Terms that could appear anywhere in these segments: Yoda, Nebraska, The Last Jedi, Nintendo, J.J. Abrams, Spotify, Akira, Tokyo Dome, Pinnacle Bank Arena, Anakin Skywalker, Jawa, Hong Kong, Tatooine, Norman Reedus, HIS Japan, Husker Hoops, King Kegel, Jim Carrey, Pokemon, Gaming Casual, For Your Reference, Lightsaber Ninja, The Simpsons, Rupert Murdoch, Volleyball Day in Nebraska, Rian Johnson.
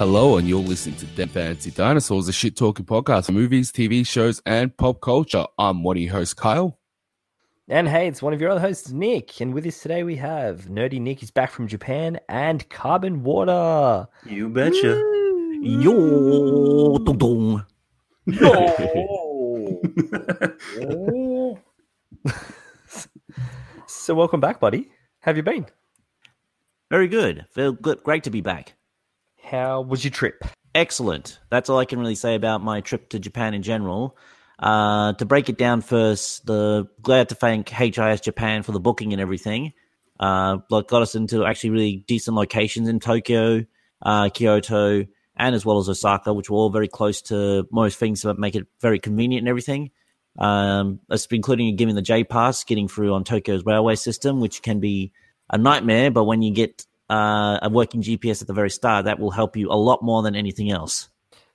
Hello, and you're listening to Dead Fancy Dinosaurs, a shit-talking podcast for movies, TV shows, and pop culture. I'm one of your hosts, Kyle. And hey, it's one of your other hosts, Nick. And with us today we have Nerdy Nick is back from Japan and Carbon Water. You betcha. Yo, dong dong. Yo. So welcome back, buddy. How have you been? Very good. Feel good. Great to be back. How was your trip? Excellent. That's all I can really say about my trip to Japan in general. To break it down first, glad to thank HIS Japan for the booking and everything. Got us into actually really decent locations in Tokyo, Kyoto, and as well as Osaka, which were all very close to most things that make it very convenient and everything. Including giving the J Pass, getting through on Tokyo's railway system, which can be a nightmare, but when you get a working GPS at the very start, that will help you a lot more than anything else.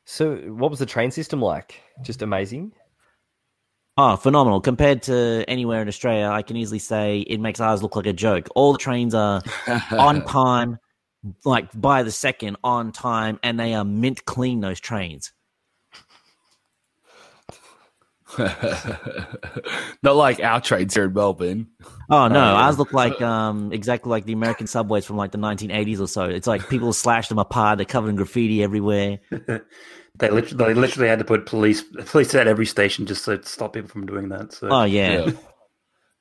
So what was the train system like? Just amazing? Oh, phenomenal. Compared to anywhere in Australia, I can easily say it makes ours look like a joke. All the trains are on time, like by the second on time, and they are mint clean, those trains. Not like our trains here in Melbourne. Oh no, ours look like exactly like the American subways from like the 1980s or so. It's like people slash them apart. They're covered in graffiti everywhere. They literally had to put police at every station just to stop people from doing that. So. Oh yeah.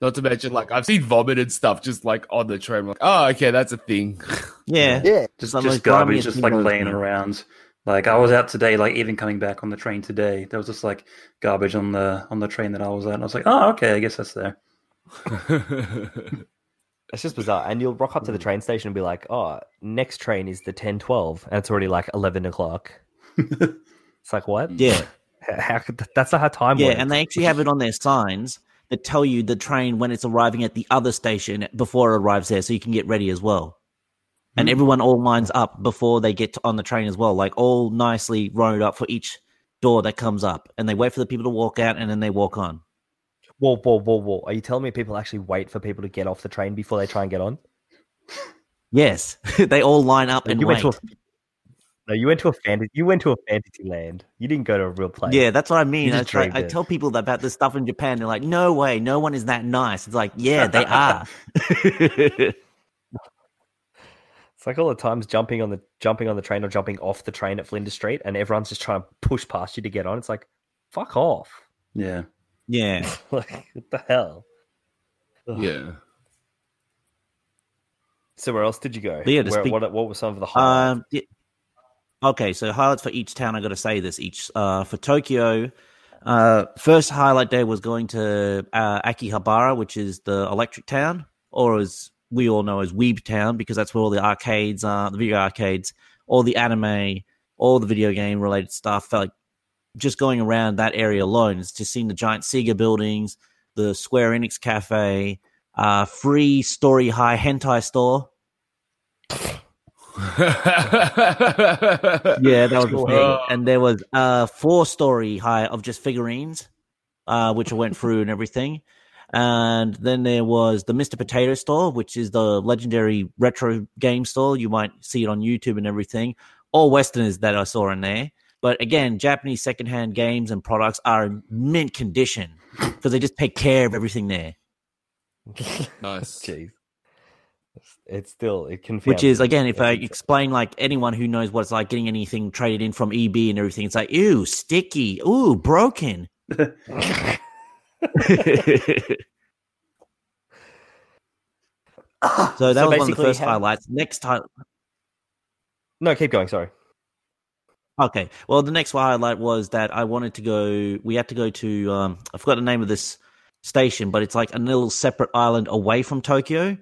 Not to mention, like, I've seen vomit and stuff just like on the train. Like, oh, okay, that's a thing. Yeah, yeah. Just garbage, just like laying around. Like, I was out today, like, even coming back on the train today, there was just, like, garbage on the train that I was at. And I was like, oh, okay, I guess that's there. That's just bizarre. And you'll rock up to the train station and be like, oh, next train is the 10:12. And it's already, like, 11 o'clock. It's like, what? Yeah. That's not how time works. Yeah, and they actually have it on their signs that tell you the train when it's arriving at the other station before it arrives there, so you can get ready as well. And everyone all lines up before they get on the train as well, like all nicely road up for each door that comes up. And they wait for the people to walk out and then they walk on. Whoa. Are you telling me people actually wait for people to get off the train before they try and get on? Yes. They all line up and wait. You went to a fantasy land. You didn't go to a real place. Yeah, that's what I mean. I tell people about this stuff in Japan. They're like, no way. No one is that nice. It's like, yeah, they are. It's like all the times jumping on the train or jumping off the train at Flinders Street, and everyone's just trying to push past you to get on. It's like, fuck off. Yeah. Yeah. Like, what the hell? Ugh. Yeah. So where else did you go? Yeah, what were some of the highlights? Okay, so highlights for each town. I got to say this. For Tokyo, first highlight day was going to Akihabara, which is the electric town, or as we all know as Weeb Town, because that's where all the arcades are, the video arcades, all the anime, all the video game related stuff. Like, just going around that area alone, it's just seeing the giant Sega buildings, the Square Enix cafe, free story high hentai store. Yeah, that was the thing. And there was a 4-story high of just figurines, which I went through and everything. And then there was the Mr. Potato Store, which is the legendary retro game store. You might see it on YouTube and everything. All Westerners that I saw in there. But again, Japanese secondhand games and products are in mint condition because they just take care of everything there. Nice. Jeez. It's still, it can feel. Which is, again, if I explain, like, anyone who knows what it's like getting anything traded in from EB and everything, it's like, ew, sticky, ooh, broken. So that was one of the first highlights. Next time, no, keep going. Sorry. Okay. Well, the next highlight was that I wanted to go. We had to go to. I forgot the name of this station, but it's like a little separate island away from Tokyo.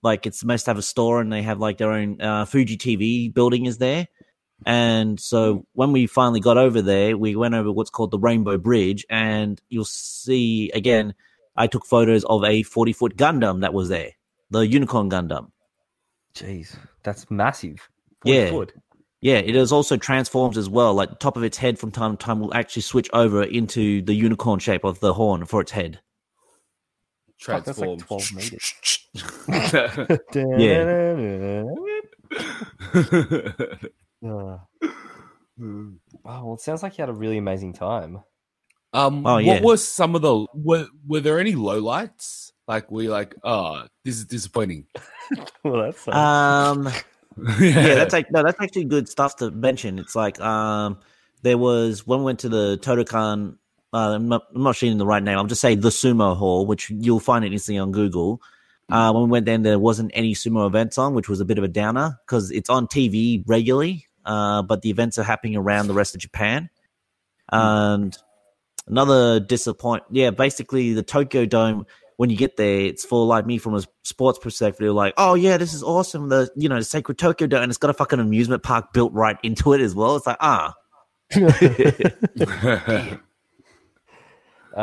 Like, it's supposed to have a store, and they have like their own Fuji TV building is there. And so when we finally got over there, we went over what's called the Rainbow Bridge, and you'll see, again, I took photos of a 40-foot Gundam that was there, the Unicorn Gundam. Jeez, that's massive. Yeah, it is also transforms as well. Like, the top of its head from time to time will actually switch over into the unicorn shape of the horn for its head. Transforms. Oh, that's like 12 meters. Yeah. Wow, well, it sounds like you had a really amazing time. What were some of the... Were there any lowlights? Like, were you like, oh, this is disappointing? Well, that's... Yeah, that's actually good stuff to mention. It's like there was... When we went to the Totokan... I'm not sure the right name. I'll just say the Sumo Hall, which you'll find it instantly on Google. When we went there wasn't any sumo events on, which was a bit of a downer because it's on TV regularly, but the events are happening around the rest of Japan. And another disappointment, basically the Tokyo Dome, when you get there, it's for, like, me from a sports perspective, like, oh, yeah, this is awesome, the sacred Tokyo Dome, and it's got a fucking amusement park built right into it as well. It's like,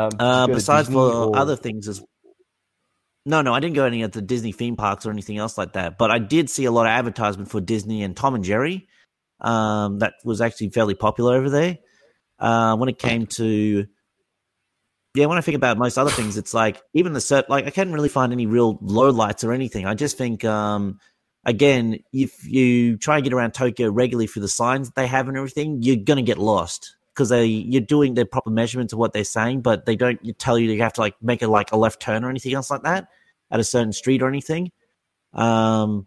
besides for other things as well. No, I didn't go any of the Disney theme parks or anything else like that. But I did see a lot of advertisement for Disney and Tom and Jerry. That was actually fairly popular over there. When it came to, when I think about most other things, it's like even the set, like I can't really find any real lowlights or anything. I just think, again, if you try and get around Tokyo regularly through the signs that they have and everything, you're going to get lost. Because you're doing their proper measurements of what they're saying, but they don't tell you that you have to make it a left turn or anything else like that at a certain street or anything. But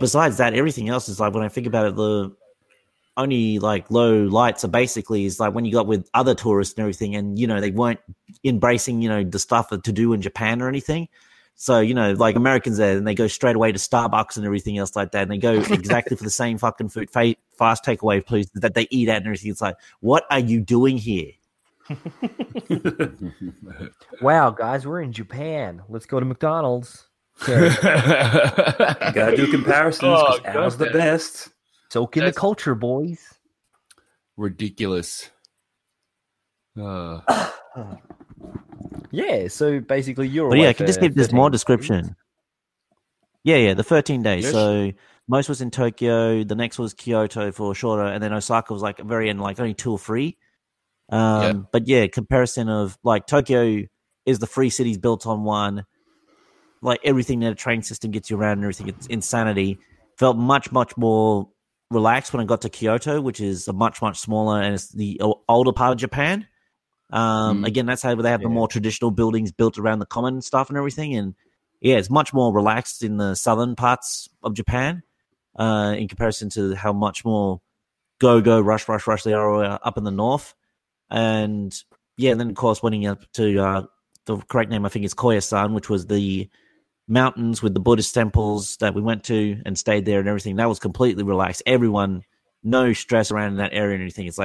besides that, everything else is when I think about it, the only low lights are basically is when you got with other tourists and everything, and they weren't embracing the stuff to do in Japan or anything. So Americans there, and they go straight away to Starbucks and everything else like that, and they go exactly for the same fucking food, fast takeaway places that they eat at and everything. It's like, what are you doing here? Wow, guys, we're in Japan. Let's go to McDonald's. Okay. Gotta do comparisons because ours the best. Soak in the culture, boys. Ridiculous. Yeah, so basically you're away. Yeah, I can just give this more description. Yeah, the 13 days. Yes. So most was in Tokyo, the next was Kyoto for shorter, and then Osaka was very end, only 2 or 3. But yeah, comparison of Tokyo is the free cities built on one. Everything that a train system gets you around and everything, it's insanity. Felt much, much more relaxed when I got to Kyoto, which is a much, much smaller, and it's the older part of Japan. Again, that's how they have the more traditional buildings built around the common stuff and everything. And yeah, it's much more relaxed in the southern parts of Japan in comparison to how much more go, rush they are up in the north. And yeah, and then of course, winning up to the correct name, I think is Koyasan, which was the mountains with the Buddhist temples that we went to and stayed there and everything. That was completely relaxed. Everyone, no stress around in that area and anything. It's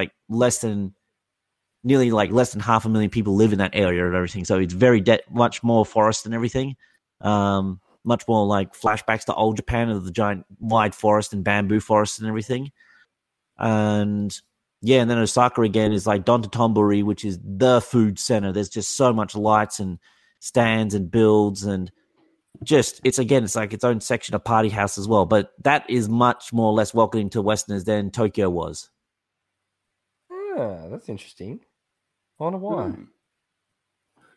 nearly less than 500,000 people live in that area and everything. So it's very much more forest and everything. Much more flashbacks to old Japan of the giant wide forest and bamboo forest and everything. And yeah, and then Osaka again is Dotonbori, which is the food center. There's just so much lights and stands and builds, and just it's its own section of party house as well. But that is much more or less welcoming to Westerners than Tokyo was. Yeah, that's interesting. I wonder why.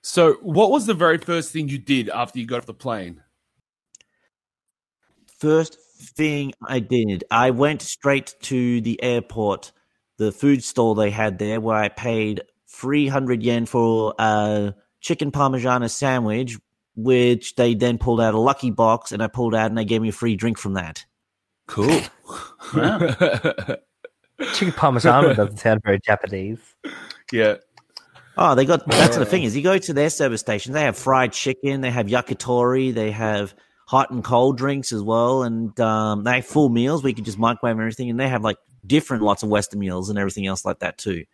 So what was the very first thing you did after you got off the plane? First thing I did, I went straight to the airport, the food store they had there, where I paid 300 yen for a chicken parmigiana sandwich, which they then pulled out a lucky box, and I pulled out and they gave me a free drink from that. Cool. Wow. Chicken parmesan doesn't sound very Japanese. Yeah. Oh, they got... That's the thing is, you go to their service station, they have fried chicken, they have yakitori, they have hot and cold drinks as well, and they have full meals. We could just microwave and everything, and they have different lots of Western meals and everything else like that too.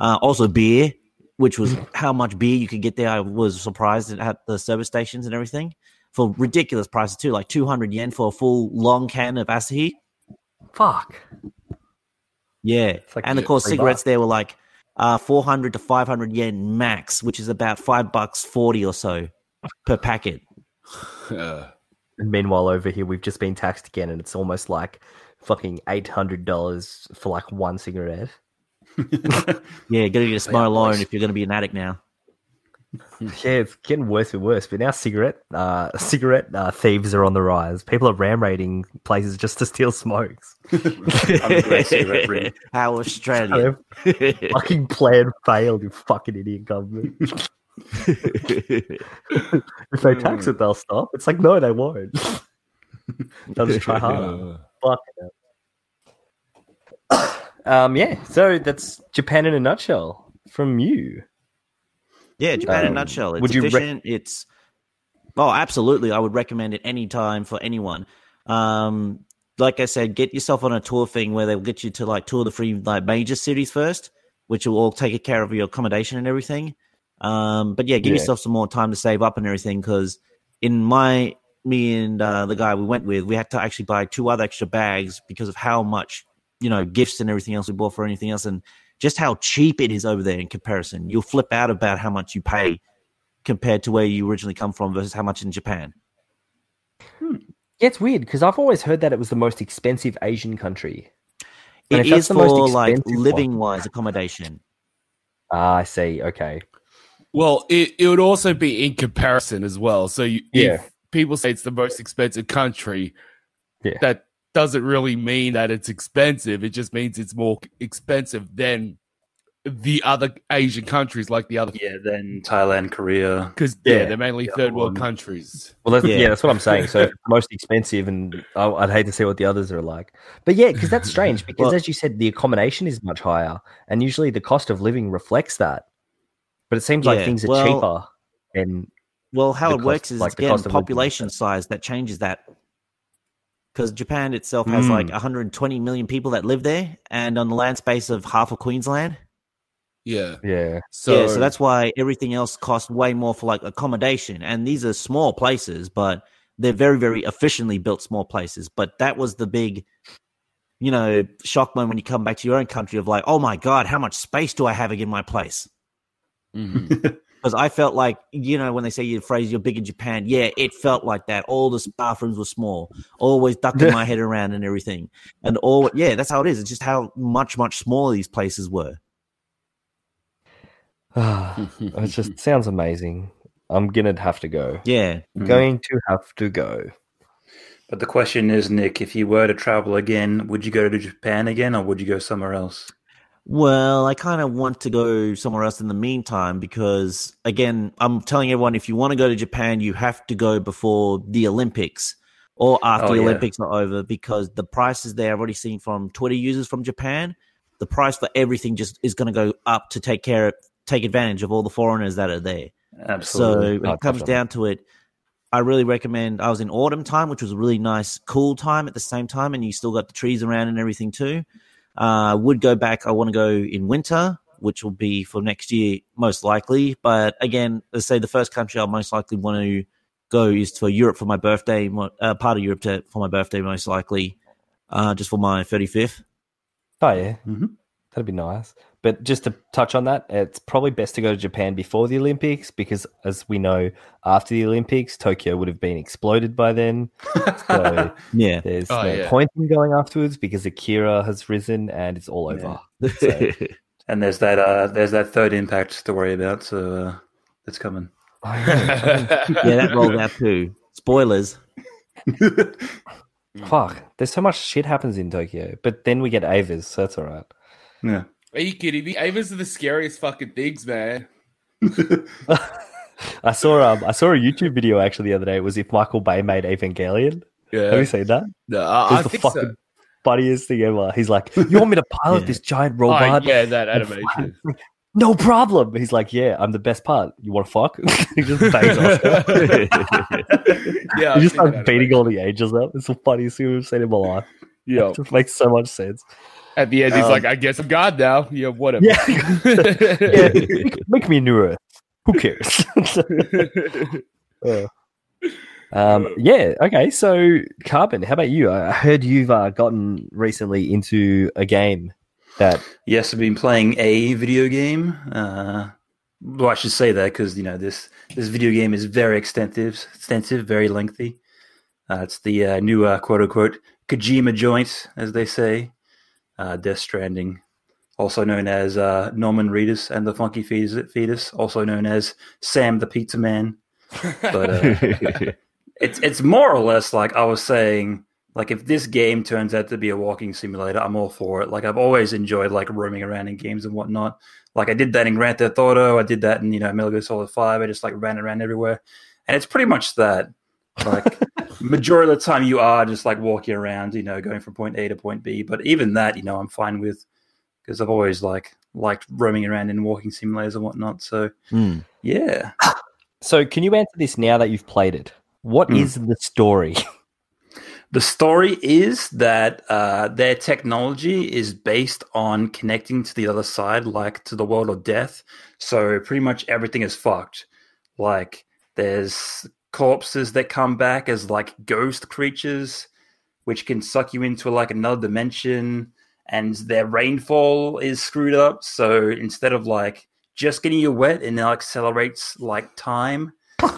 Also beer, which was how much beer you could get there. I was surprised at the service stations and everything for ridiculous prices too, 200 yen for a full long can of Asahi. Fuck. Yeah, and of course cigarettes there were 400 to 500 yen max, which is about $5.40 or so per packet. And meanwhile over here we've just been taxed again, and it's almost fucking $800 for one cigarette. Yeah, gotta get a small loan if you're going to be an addict now. Yeah, it's getting worse and worse. But now cigarette thieves are on the rise. People are ram raiding places just to steal smokes. How Australian. Fucking plan failed, you fucking idiot government. If they tax it, they'll stop. It's like, no, they won't. They'll just try harder. Fuck it. Yeah, so that's Japan in a nutshell from you. Yeah, Japan in a nutshell. It's efficient. Oh, absolutely. I would recommend it any time for anyone. Like I said, get yourself on a tour thing where they'll get you to like tour the three like major cities first, which will all take care of your accommodation and everything. But yeah, give yourself some more time to save up and everything, because me and the guy we went with, we had to actually buy 2 other extra bags because of how much, you know, gifts and everything else we bought for anything else, and just how cheap it is over there in comparison. You'll flip out about how much you pay compared to where you originally come from versus how much in Japan. Yeah, it's weird because I've always heard that it was the most expensive Asian country. And it is the most expensive, like, living-wise accommodation. Ah, I see. Okay. Well, it would also be in comparison as well. So if people say it's the most expensive country, that doesn't really mean that it's expensive. It just means it's more expensive than the other Asian countries, like the other... Yeah, then Thailand, Korea. Because, they're mainly third world countries. Well, that's what I'm saying. So it's most expensive, and I'd hate to see what the others are like. But yeah, because that's strange, because as you said, the accommodation is much higher, and usually the cost of living reflects that. But it seems like things are cheaper. Well, how it works is, again, population size that changes that. Because Japan itself has like 120 million people that live there, and on the land space of half of Queensland. Yeah. So that's why everything else costs way more for like accommodation. And these are small places, but they're very, very efficiently built small places. But that was the big, you know, shock moment when you come back to your own country of like, oh my God, how much space do I have in my place? Because I felt like, you know, when they say your phrase, you're big in Japan, yeah, it felt like that. All the bathrooms were small, always ducking my head around and everything. And that's how it is. It's just how much smaller these places were. It just sounds amazing. I'm going to have to go. Yeah. Going to have to go. But the question is, Nick, if you were to travel again, would you go to Japan again or would you go somewhere else? Well, I kind of want to go somewhere else in the meantime because, again, I'm telling everyone, if you want to go to Japan, you have to go before the Olympics or after the Olympics are over, because the prices there, I've already seen from Twitter users from Japan, the price for everything just is going to go up to take advantage of all the foreigners that are there. Absolutely. So when it comes down to it, I really recommend – I was in autumn time, which was a really nice cool time at the same time, and you still got the trees around and everything too. I would go back. I want to go in winter, which will be for next year most likely. But again, let's say the first country I'll most likely want to go is for Europe for my birthday, part of Europe for my birthday most likely, just for my 35th. Oh, yeah. Mm-hmm. That'd be nice. But just to touch on that, it's probably best to go to Japan before the Olympics because, as we know, after the Olympics, Tokyo would have been exploded by then. So there's point in going afterwards because Akira has risen and it's all over. Yeah. So. And there's that third impact to worry about, so it's coming. That rolled out too. Spoilers. Fuck. There's so much shit happens in Tokyo, but then we get Avers, so that's all right. Yeah. Are you kidding me? Avers are the scariest fucking things, man. I saw a YouTube video actually the other day. It was if Michael Bay made Evangelion. Yeah. Have you seen that? No, I think so. It's the fucking funniest thing ever. He's like, you want me to pilot this giant robot? Yeah, that animation. No problem. He's like, yeah, I'm the best part. You want to fuck? He just bangs off. He just starts beating all the angels up. It's the funniest thing we've seen in my life. Yeah. It makes so much sense. At the end, he's like, I guess I'm God now. Yeah, whatever. Yeah. Make me a new Earth. Who cares? Okay. So, Carbon, how about you? I heard you've gotten recently into a game that... Yes, I've been playing a video game. Well, I should say that because, you know, this video game is very extensive, very lengthy. It's the new, quote-unquote, Kojima joint, as they say. Death Stranding. also known as Norman Reedus and the Funky Fetus, also known as Sam the Pizza Man. But it's more or less like I was saying, like if this game turns out to be a walking simulator, I'm all for it. Like I've always enjoyed like roaming around in games and whatnot. Like I did that in Grand Theft Auto. I did that in, Metal Gear Solid 5. I just like ran around everywhere. And it's pretty much that. Like majority of the time you are just like walking around, going from point A to point B. But even that, I'm fine with, because I've always liked roaming around in walking simulators and whatnot. So yeah. So can you answer this now that you've played it? What is the story? The story is that their technology is based on connecting to the other side, like to the world of death. So pretty much everything is fucked. Like there's corpses that come back as like ghost creatures, which can suck you into like another dimension, and their rainfall is screwed up. So instead of like just getting you wet, it now accelerates like time.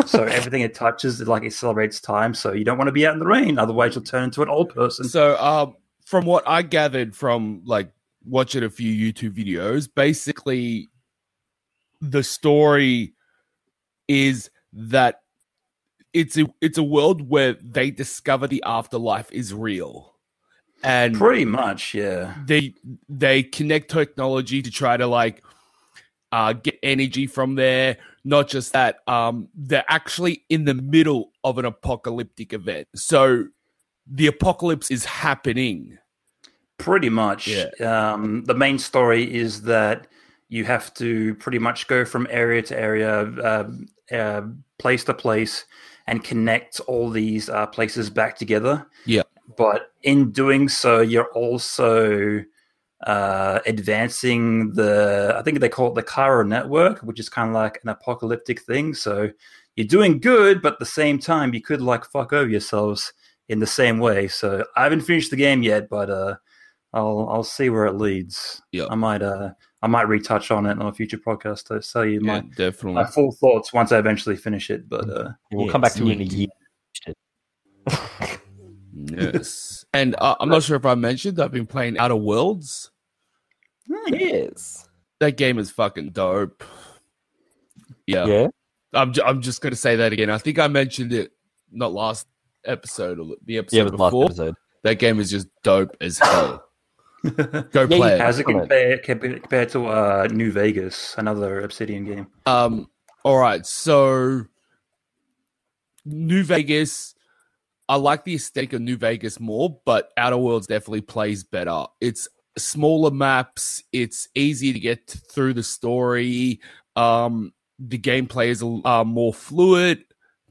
So everything it touches, it like accelerates time. So you don't want to be out in the rain. Otherwise you'll turn into an old person. So from what I gathered from like watching a few YouTube videos, basically the story is that it's a world where they discover the afterlife is real. And pretty much, yeah. They connect technology to try to like get energy from there. Not just that, they're actually in the middle of an apocalyptic event. So the apocalypse is happening. Pretty much. Yeah. The main story is that you have to pretty much go from area to area, place to place, and connect all these places back together. Yeah. But in doing so, you're also advancing the, I think they call it the chiral network, which is kind of like an apocalyptic thing. So you're doing good, but at the same time, you could like fuck over yourselves in the same way. So I haven't finished the game yet, but I'll see where it leads. Yeah, I might retouch on it on a future podcast to tell you my full thoughts once I eventually finish it. But we'll come back to it in a year. Yes, and I'm not sure if I mentioned I've been playing Outer Worlds. Yes, that game is fucking dope. Yeah. I'm just gonna say that again. I think I mentioned it not last episode or the episode before. Last episode. That game is just dope as hell. Go play it. How's it compared to New Vegas, another Obsidian game? All right, so New Vegas. I like the aesthetic of New Vegas more, but Outer Worlds definitely plays better. It's smaller maps. It's easy to get through the story. The gameplay is more fluid,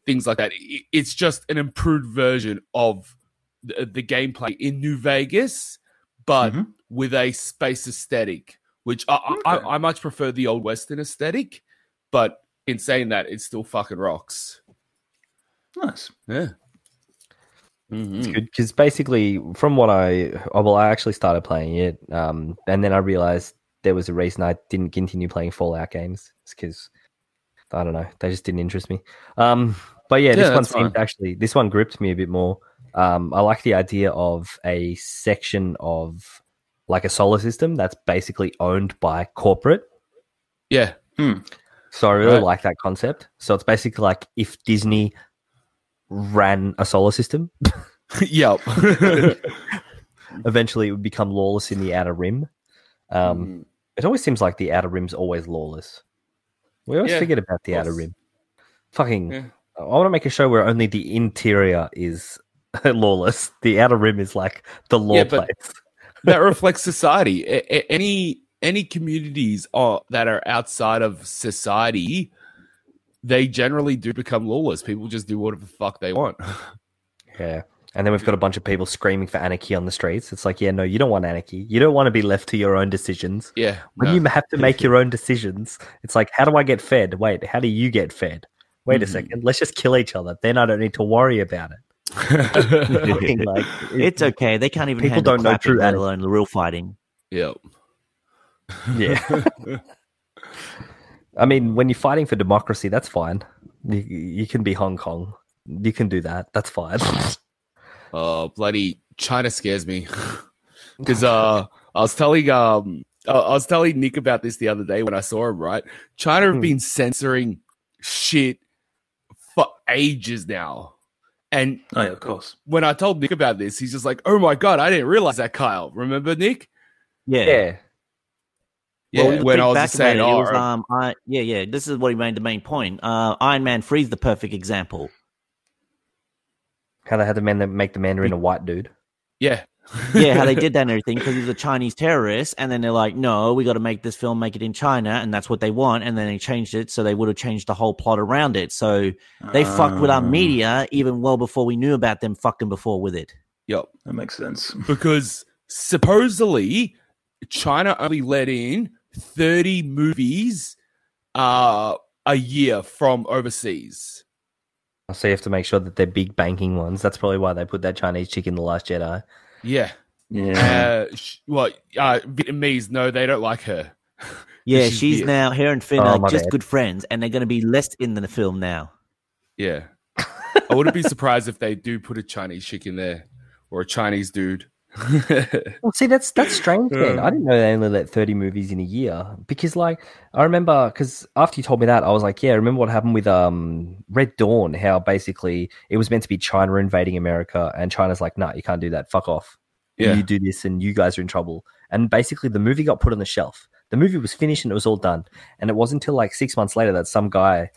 things like that. It's just an improved version of the gameplay in New Vegas, but with a space aesthetic, which I much prefer the old Western aesthetic, but in saying that, it still fucking rocks. Nice. Yeah. It's good because basically from what I actually started playing it and then I realized there was a reason I didn't continue playing Fallout games. It's because, I don't know, they just didn't interest me. But yeah, this one gripped me a bit more. I like the idea of a section of like a solar system that's basically owned by corporate. Yeah. So I really like that concept. So it's basically like if Disney ran a solar system. Yep. Eventually it would become lawless in the Outer Rim. It always seems like the Outer Rim's always lawless. We always forget about the Outer Rim. I want to make a show where only the interior is lawless. The Outer Rim is like the law place. That reflects society. Any communities that are outside of society, they generally do become lawless. People just do whatever the fuck they want. Yeah. And then we've got a bunch of people screaming for anarchy on the streets. It's like, yeah, no, you don't want anarchy. You don't want to be left to your own decisions. Yeah. When you have to make your own decisions, it's like, how do I get fed? Wait, how do you get fed? Wait a second. Let's just kill each other. Then I don't need to worry about it. It's okay. They can't even handle clapping, let alone the real fighting. Yep. Yeah. I mean, when you're fighting for democracy, that's fine. You can be Hong Kong. You can do that. That's fine. Oh, bloody China scares me. Because I was telling I was telling Nick about this the other day when I saw him, right? China have been censoring shit for ages now. And oh, yeah, of course, when I told Nick about this, he's just like, oh my God, I didn't realize that, Kyle. Remember, Nick? Yeah. Yeah, well, when I was just saying, this is what he made the main point. Iron Man 3 is the perfect example. How they had to make the Mandarin a white dude. Yeah. Yeah, how they did that and everything, because he was a Chinese terrorist, and then they're like, no, we got to make this film, make it in China, and that's what they want, and then they changed it, so they would have changed the whole plot around it. So they fucked with our media even well before we knew about them fucking before with it. Yep. That makes sense. Because supposedly China only let in 30 movies a year from overseas. So you have to make sure that they're big banking ones. That's probably why they put that Chinese chick in The Last Jedi. Yeah. Vietnamese, no, they don't like her. Yeah, she's now, her and Finn are just good friends, and they're going to be less in the film now. Yeah. I wouldn't be surprised if they do put a Chinese chick in there, or a Chinese dude. Well, see, that's strange, man. I didn't know they only let 30 movies in a year, because, like, I remember, because after you told me that, I was like, yeah, I remember what happened with Red Dawn, how basically it was meant to be China invading America, and China's like, nah, you can't do that, fuck off. Yeah. You do this and you guys are in trouble. And basically the movie got put on the shelf. The movie was finished and it was all done. And it wasn't until like 6 months later that some guys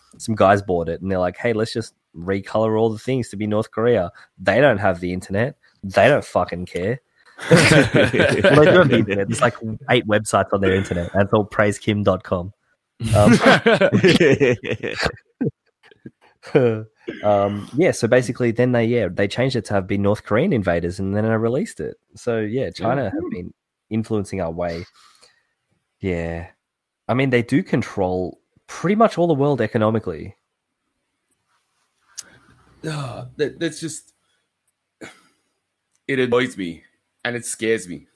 bought it, and they're like, hey, let's just recolor all the things to be North Korea. They don't have the internet. They don't fucking care. There's like 8 websites on their internet. That's all praisekim.com. So basically then they changed it to have been North Korean invaders, and then I released it. So yeah, China have been influencing our way. Yeah. I mean, they do control pretty much all the world economically. That's just... It annoys me, and it scares me.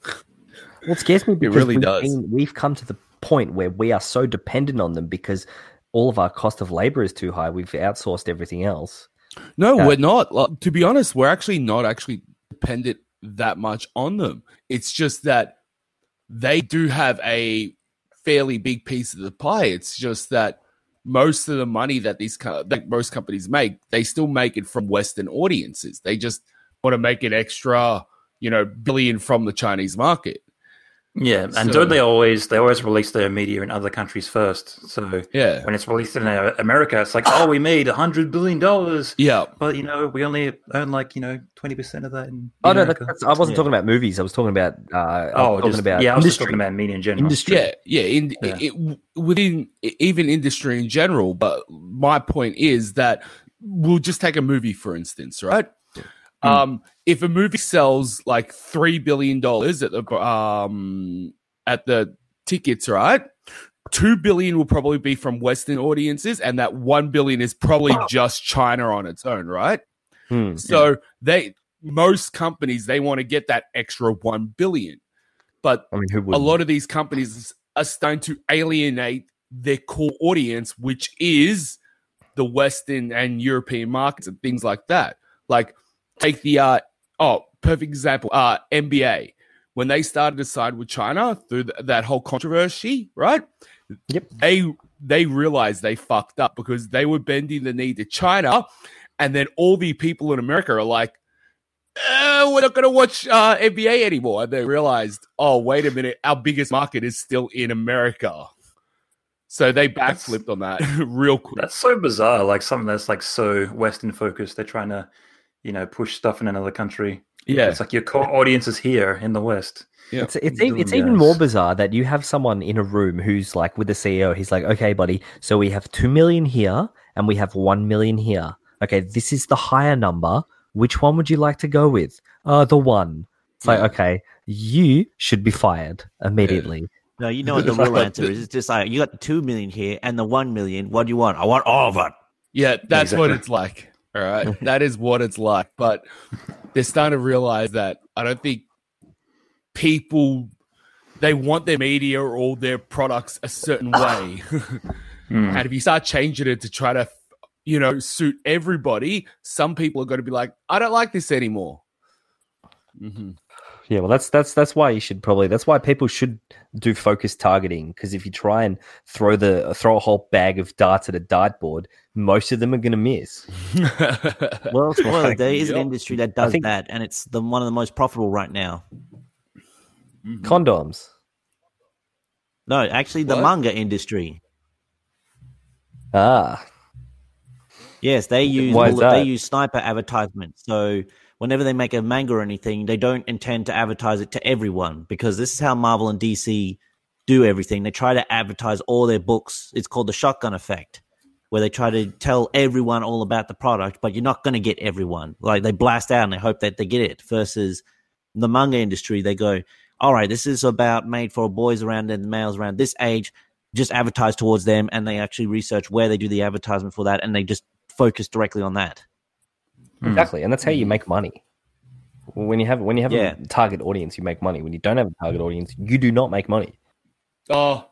Well, it scares me because it really does. We've come to the point where we are so dependent on them because all of our cost of labor is too high. We've outsourced everything else. No, we're not. Like, to be honest, we're actually not dependent that much on them. It's just that they do have a fairly big piece of the pie. It's just that most of the money that most companies make, they still make it from Western audiences. They just want to make an extra, billion from the Chinese market. Yeah, and so, don't they always release their media in other countries first? So yeah, when it's released in America, it's like, oh, we made $100 billion. Yeah, but we only earn 20% of that. I wasn't talking about movies. I was talking about I was just talking about media in general. Industry, within even industry in general. But my point is that we'll just take a movie for instance, right? If a movie sells like $3 billion at the tickets, right? $2 billion will probably be from Western audiences, and that $1 billion is probably just China on its own, right? So most companies, they want to get that extra $1 billion. But a lot of these companies are starting to alienate their core audience, which is the Western and European markets and things like that. Like, take the perfect example, NBA. When they started to side with China through that whole controversy, right? Yep. They realized they fucked up because they were bending the knee to China, and then all the people in America are like, we're not going to watch NBA anymore. And they realized, oh, wait a minute, our biggest market is still in America. So they backflipped on that real quick. That's so bizarre. Like something that's like so Western focused, they're trying to push stuff in another country. Yeah. It's like your core audience is here in the West. Yeah. It's even more bizarre that you have someone in a room who's like with the CEO. He's like, okay, buddy, so we have 2 million here and we have 1 million here. Okay, this is the higher number. Which one would you like to go with? The one. It's like, okay, you should be fired immediately. Yeah. No, what the real answer is. It's just like, you got the 2 million here and the 1 million. What do you want? I want all of it. Yeah, that's exactly what it's like. All right, that is what it's like. But they're starting to realize that I don't think people, they want their media or all their products a certain way. And if you start changing it to try to, suit everybody, some people are going to be like, I don't like this anymore. Mm-hmm. Yeah, well, that's why you should probably. That's why people should do focused targeting, because if you try and throw a whole bag of darts at a dartboard, most of them are going to miss. Well, it's like, there is an industry that does that, and it's one of the most profitable right now. Mm-hmm. Condoms. No, actually, the manga industry. Ah. Yes, they use sniper advertisements. So whenever they make a manga or anything, they don't intend to advertise it to everyone, because this is how Marvel and DC do everything. They try to advertise all their books. It's called the shotgun effect, where they try to tell everyone all about the product, but you're not going to get everyone. Like, they blast out and they hope that they get it, versus the manga industry. They go, all right, this is about made for boys around and males around this age. Just advertise towards them, and they actually research where they do the advertisement for that, and they just focus directly on that. Exactly, and that's how you make money. When you have a target audience, you make money. When you don't have a target audience, you do not make money. Oh,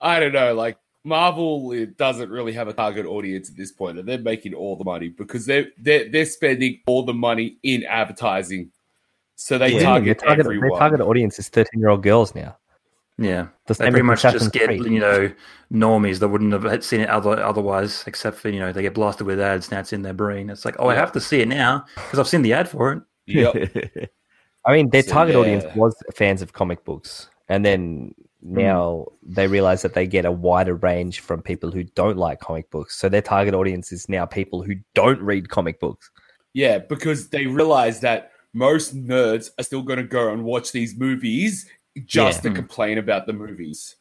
I don't know. Like, Marvel, it doesn't really have a target audience at this point, and they're making all the money because they're spending all the money in advertising. So they target everyone. Their target audience is 13-year-old girls now. Yeah, the they pretty much just get normies that wouldn't have seen it otherwise, except for they get blasted with ads and that's in their brain. It's like, I have to see it now because I've seen the ad for it. Yep. I mean, their target audience was fans of comic books, and then now they realize that they get a wider range from people who don't like comic books. So their target audience is now people who don't read comic books. Yeah, because they realize that most nerds are still going to go and watch these movies just to complain about the movies.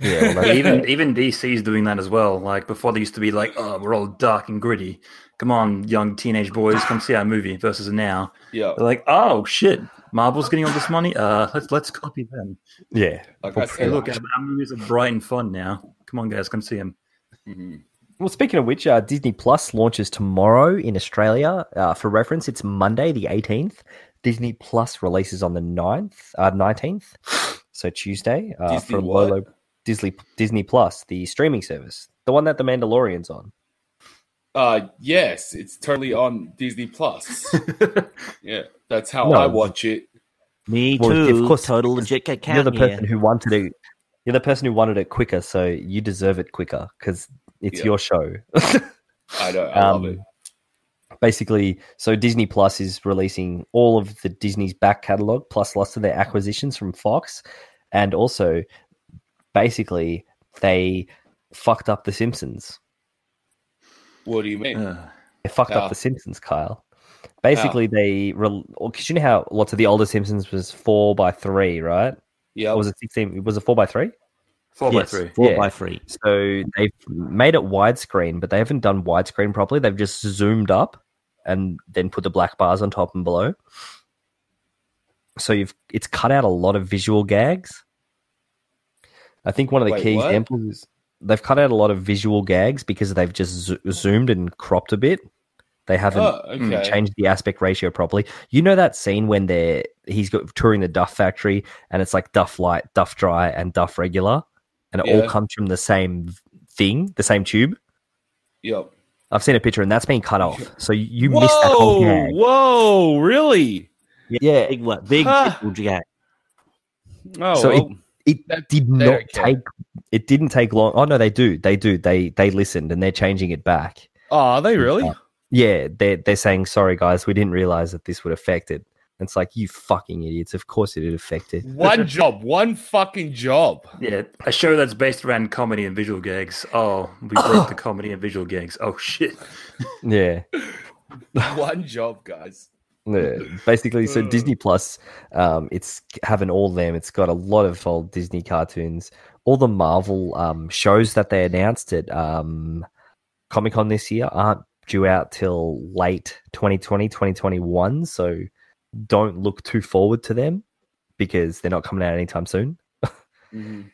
Yeah, well, even DC's doing that as well. Like, before they used to be like, oh, we're all dark and gritty. Come on, young teenage boys, come see our movie. Versus now, they're like, oh shit, Marvel's getting all this money. Let's copy them. Yeah, like I said, look, our movies are bright and fun now. Come on, guys, come see them. Mm-hmm. Well, speaking of which, Disney Plus launches tomorrow in Australia. For reference, it's Monday the 18th. Disney Plus releases on the 19th, so Tuesday, for Lolo. Disney Plus, the streaming service, the one that The Mandalorian's on. Yes, it's totally on Disney Plus. Yeah, that's how I watch it. Me too. Of course, total legit account. You're the person who wanted it. You're the person who wanted it quicker, so you deserve it quicker because it's your show. I know. I love it. Basically, so Disney Plus is releasing all of the Disney's back catalog, plus lots of their acquisitions from Fox, and also, basically, they fucked up The Simpsons. What do you mean? They fucked up The Simpsons, Kyle. Basically, because you know how lots of the older Simpsons was 4x3, right? Yeah. Was it 16? Was it 4x3? 4x3. 4x3. So they've made it widescreen, but they haven't done widescreen properly. They've just zoomed up and then put the black bars on top and below. So it's cut out a lot of visual gags. I think one of the key examples is they've cut out a lot of visual gags because they've just zoomed and cropped a bit. They haven't changed the aspect ratio properly. You know that scene when he's touring the Duff factory and it's like Duff Light, Duff Dry, and Duff Regular, and it all comes from the same thing, the same tube? Yep. I've seen a picture, and that's been cut off. So you missed that whole gag. Whoa, really? Yeah, big gag. Oh, so it didn't take long. Oh, no, they do. They listened, and they're changing it back. Oh, are they really? Yeah, they're saying, sorry, guys, we didn't realize that this would affect it. And it's like, you fucking idiots. Of course it would affect it. One fucking job. Yeah, a show that's based around comedy and visual gags. Oh, we broke the comedy and visual gags. Oh, shit. Yeah. One job, guys. Yeah, basically, so Disney Plus, it's having all them. It's got a lot of old Disney cartoons. All the Marvel shows that they announced at Comic-Con this year aren't due out till late 2020, 2021, so don't look too forward to them because they're not coming out anytime soon. Mm-hmm.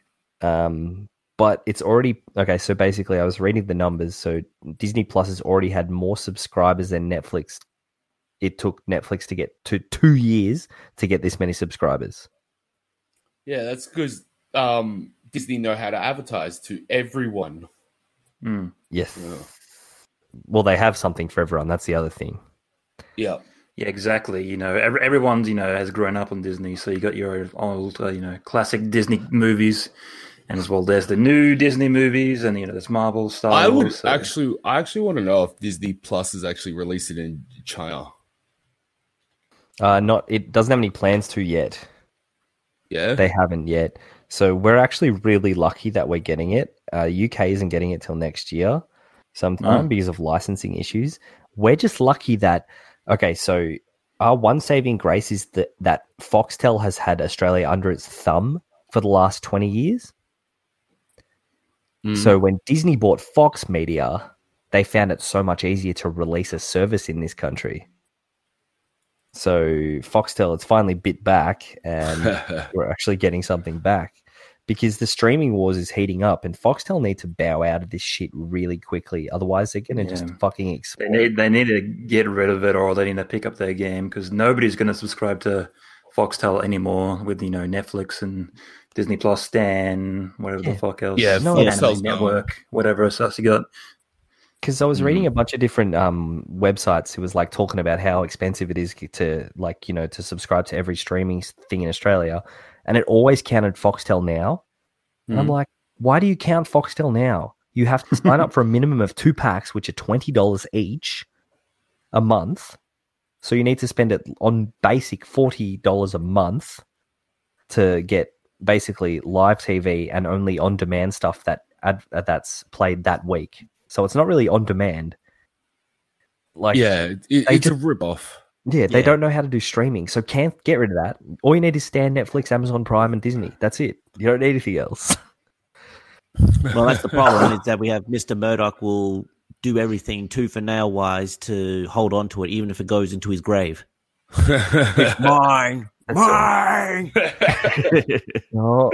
But it's already... Okay, so basically I was reading the numbers, so Disney Plus has already had more subscribers than Netflix. It took Netflix to get to 2 years to get this many subscribers. Yeah, that's because Disney know how to advertise to everyone. Mm. Yes. Yeah. Well, they have something for everyone. That's the other thing. Yeah. Yeah, exactly. You know, everyone, you know, has grown up on Disney. So you got your old, you know, classic Disney movies, and as well, there's the new Disney movies, and you know, there's Marvel stuff. I actually want to know if Disney Plus is actually releasing in China. Not. It doesn't have any plans to yet. Yeah, they haven't yet. So we're actually really lucky that we're getting it. UK isn't getting it till next year, sometime because of licensing issues. We're just lucky that. Okay, so our one saving grace is that Foxtel has had Australia under its thumb for the last 20 years. Mm. So when Disney bought Fox Media, they found it so much easier to release a service in this country. So Foxtel, it's finally bit back, and we're actually getting something back because the streaming wars is heating up, and Foxtel need to bow out of this shit really quickly. Otherwise, they're going to just fucking explode. They need to get rid of it, or they need to pick up their game, because nobody's going to subscribe to Foxtel anymore with, you know, Netflix and Disney Plus, Stan, whatever the fuck else. Yeah, Foxtel's network, whatever else you got. Because I was reading a bunch of different websites who was like talking about how expensive it is to, like, you know, to subscribe to every streaming thing in Australia, and it always counted Foxtel Now. And I'm like, why do you count Foxtel Now? You have to sign up for a minimum of 2 packs, which are $20 each a month. So you need to spend it on basic $40 a month to get basically live TV and only on-demand stuff that's played that week. So it's not really on demand. Like, yeah, it's a ripoff. Yeah, they don't know how to do streaming, so can't get rid of that. All you need is Stan, Netflix, Amazon Prime, and Disney. That's it. You don't need anything else. Well, that's the problem, is that we have Mr. Murdoch will do everything tooth and nail wise to hold on to it, even if it goes into his grave. It's mine. That's mine. No,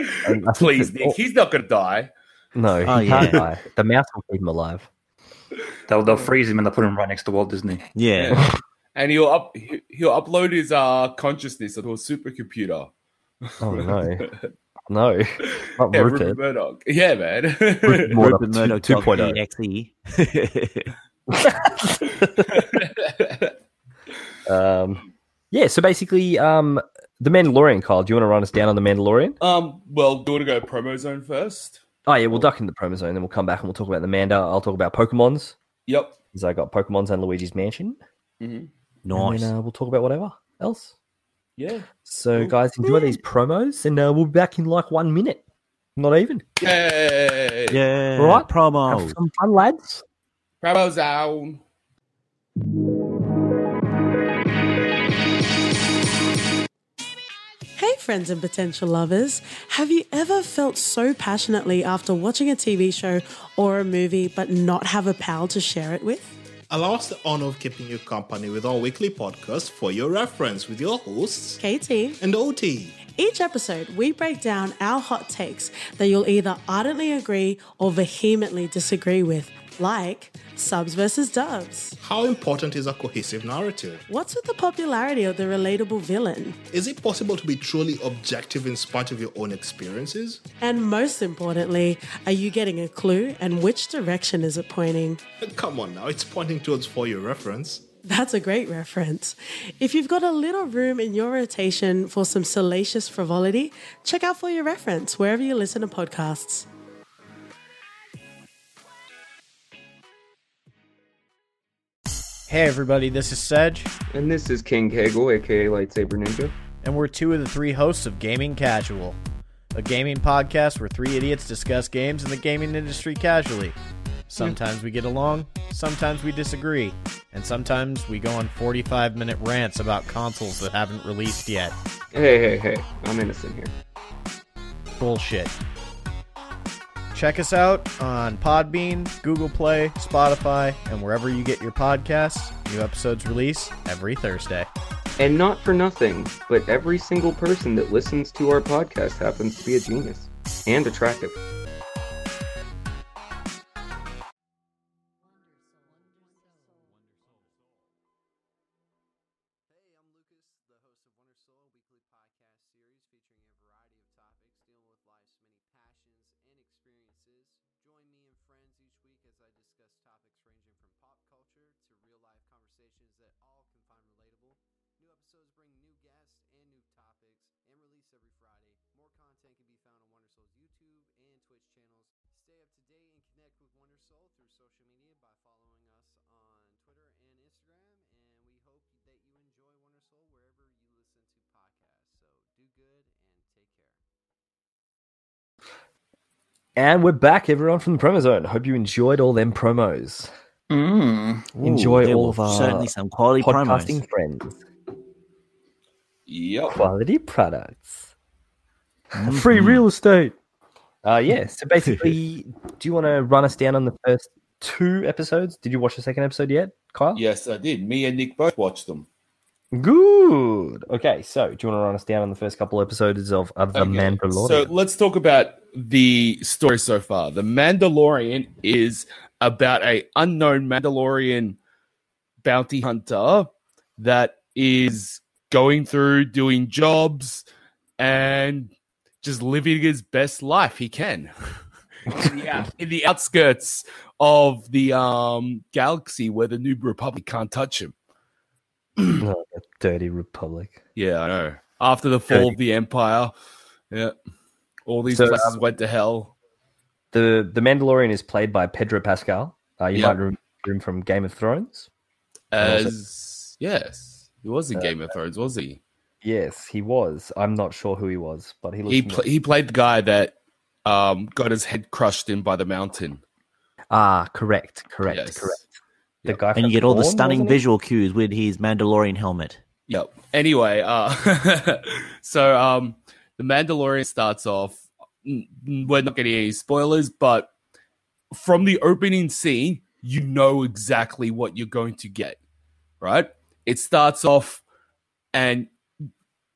please, Nick. He's not going to die. No, he can't die. The mouse will keep him alive. They'll freeze him and they'll put him right next to Walt Disney. Yeah. And he'll upload his consciousness onto a supercomputer. Oh, no. No. Not Rupert Murdoch. Yeah, man. Rupert Murdoch 2.0. Yeah, so basically... The Mandalorian, Kyle. Do you want to run us down on The Mandalorian? Well, do you want to go promo zone first? Oh, yeah, we'll duck into the promo zone, then we'll come back and we'll talk about the Manda. I'll talk about Pokemons. Yep. Because I got Pokemons and Luigi's Mansion. Mm-hmm. Nice. And we'll talk about whatever else. Yeah. So, guys, enjoy these promos, and we'll be back in like 1 minute. Not even. Yay. Yeah. All right. Promos. Have some fun, lads. Promo zone. Hey, friends and potential lovers. Have you ever felt so passionately after watching a TV show or a movie but not have a pal to share it with? Allow us the honor of keeping you company with our weekly podcast, For Your Reference, with your hosts, KT and OT. Each episode, we break down our hot takes that you'll either ardently agree or vehemently disagree with, like subs versus dubs. How important is a cohesive narrative? What's with the popularity of the relatable villain? Is it possible to be truly objective in spite of your own experiences? And most importantly, are you getting a clue, and which direction is it pointing? Come on now, it's pointing towards For Your Reference. That's a great reference. If you've got a little room in your rotation for some salacious frivolity, check out For Your Reference wherever you listen to podcasts. Hey everybody, this is Sedge. And this is King Kegel, aka Lightsaber Ninja. And we're two of the three hosts of Gaming Casual, a gaming podcast where three idiots discuss games and the gaming industry casually. Sometimes we get along, sometimes we disagree, and sometimes we go on 45-minute rants about consoles that haven't released yet. Hey, I'm innocent here. Bullshit. Check us out on Podbean, Google Play, Spotify, and wherever you get your podcasts. New episodes release every Thursday. And not for nothing, but every single person that listens to our podcast happens to be a genius and attractive. episodes bring new guests and new topics and release every Friday. More content can be found on Wonder Soul's YouTube and Twitch channels. Stay up to date and connect with Wonder Soul through social media by following us on Twitter and Instagram. And we hope that you enjoy Wonder Soul wherever you listen to podcasts. So do good and take care. And we're back, everyone, from the promo zone. Hope you enjoyed all them promos. Ooh, enjoy all of our certainly some quality podcasting promos. Friends. Yep. Quality products. Mm-hmm. Free real estate. Yeah, so basically, do you want to run us down on the first two episodes? Did you watch the second episode yet, Kyle? Yes, I did. Me and Nick both watched them. Good. Okay, so do you want to run us down on the first couple episodes of The Mandalorian? So let's talk about the story so far. The Mandalorian is about a unknown Mandalorian bounty hunter that is going through doing jobs and just living his best life he can. Yeah, in the outskirts of the galaxy where the New Republic can't touch him. Oh, the dirty Republic. Yeah, I know. After the fall of the Empire, yeah, all these places went to hell. The Mandalorian is played by Pedro Pascal. You might remember him from Game of Thrones. Yes, he was in Game of Thrones, was he? Yes, he was. I'm not sure who he was, but he played the guy that got his head crushed in by the mountain. Ah, correct, yes. The guy and you get all the stunning visual cues with his Mandalorian helmet. Yep. Anyway, so the Mandalorian starts off. We're not getting any spoilers, but from the opening scene, you know exactly what you're going to get, right? It starts off and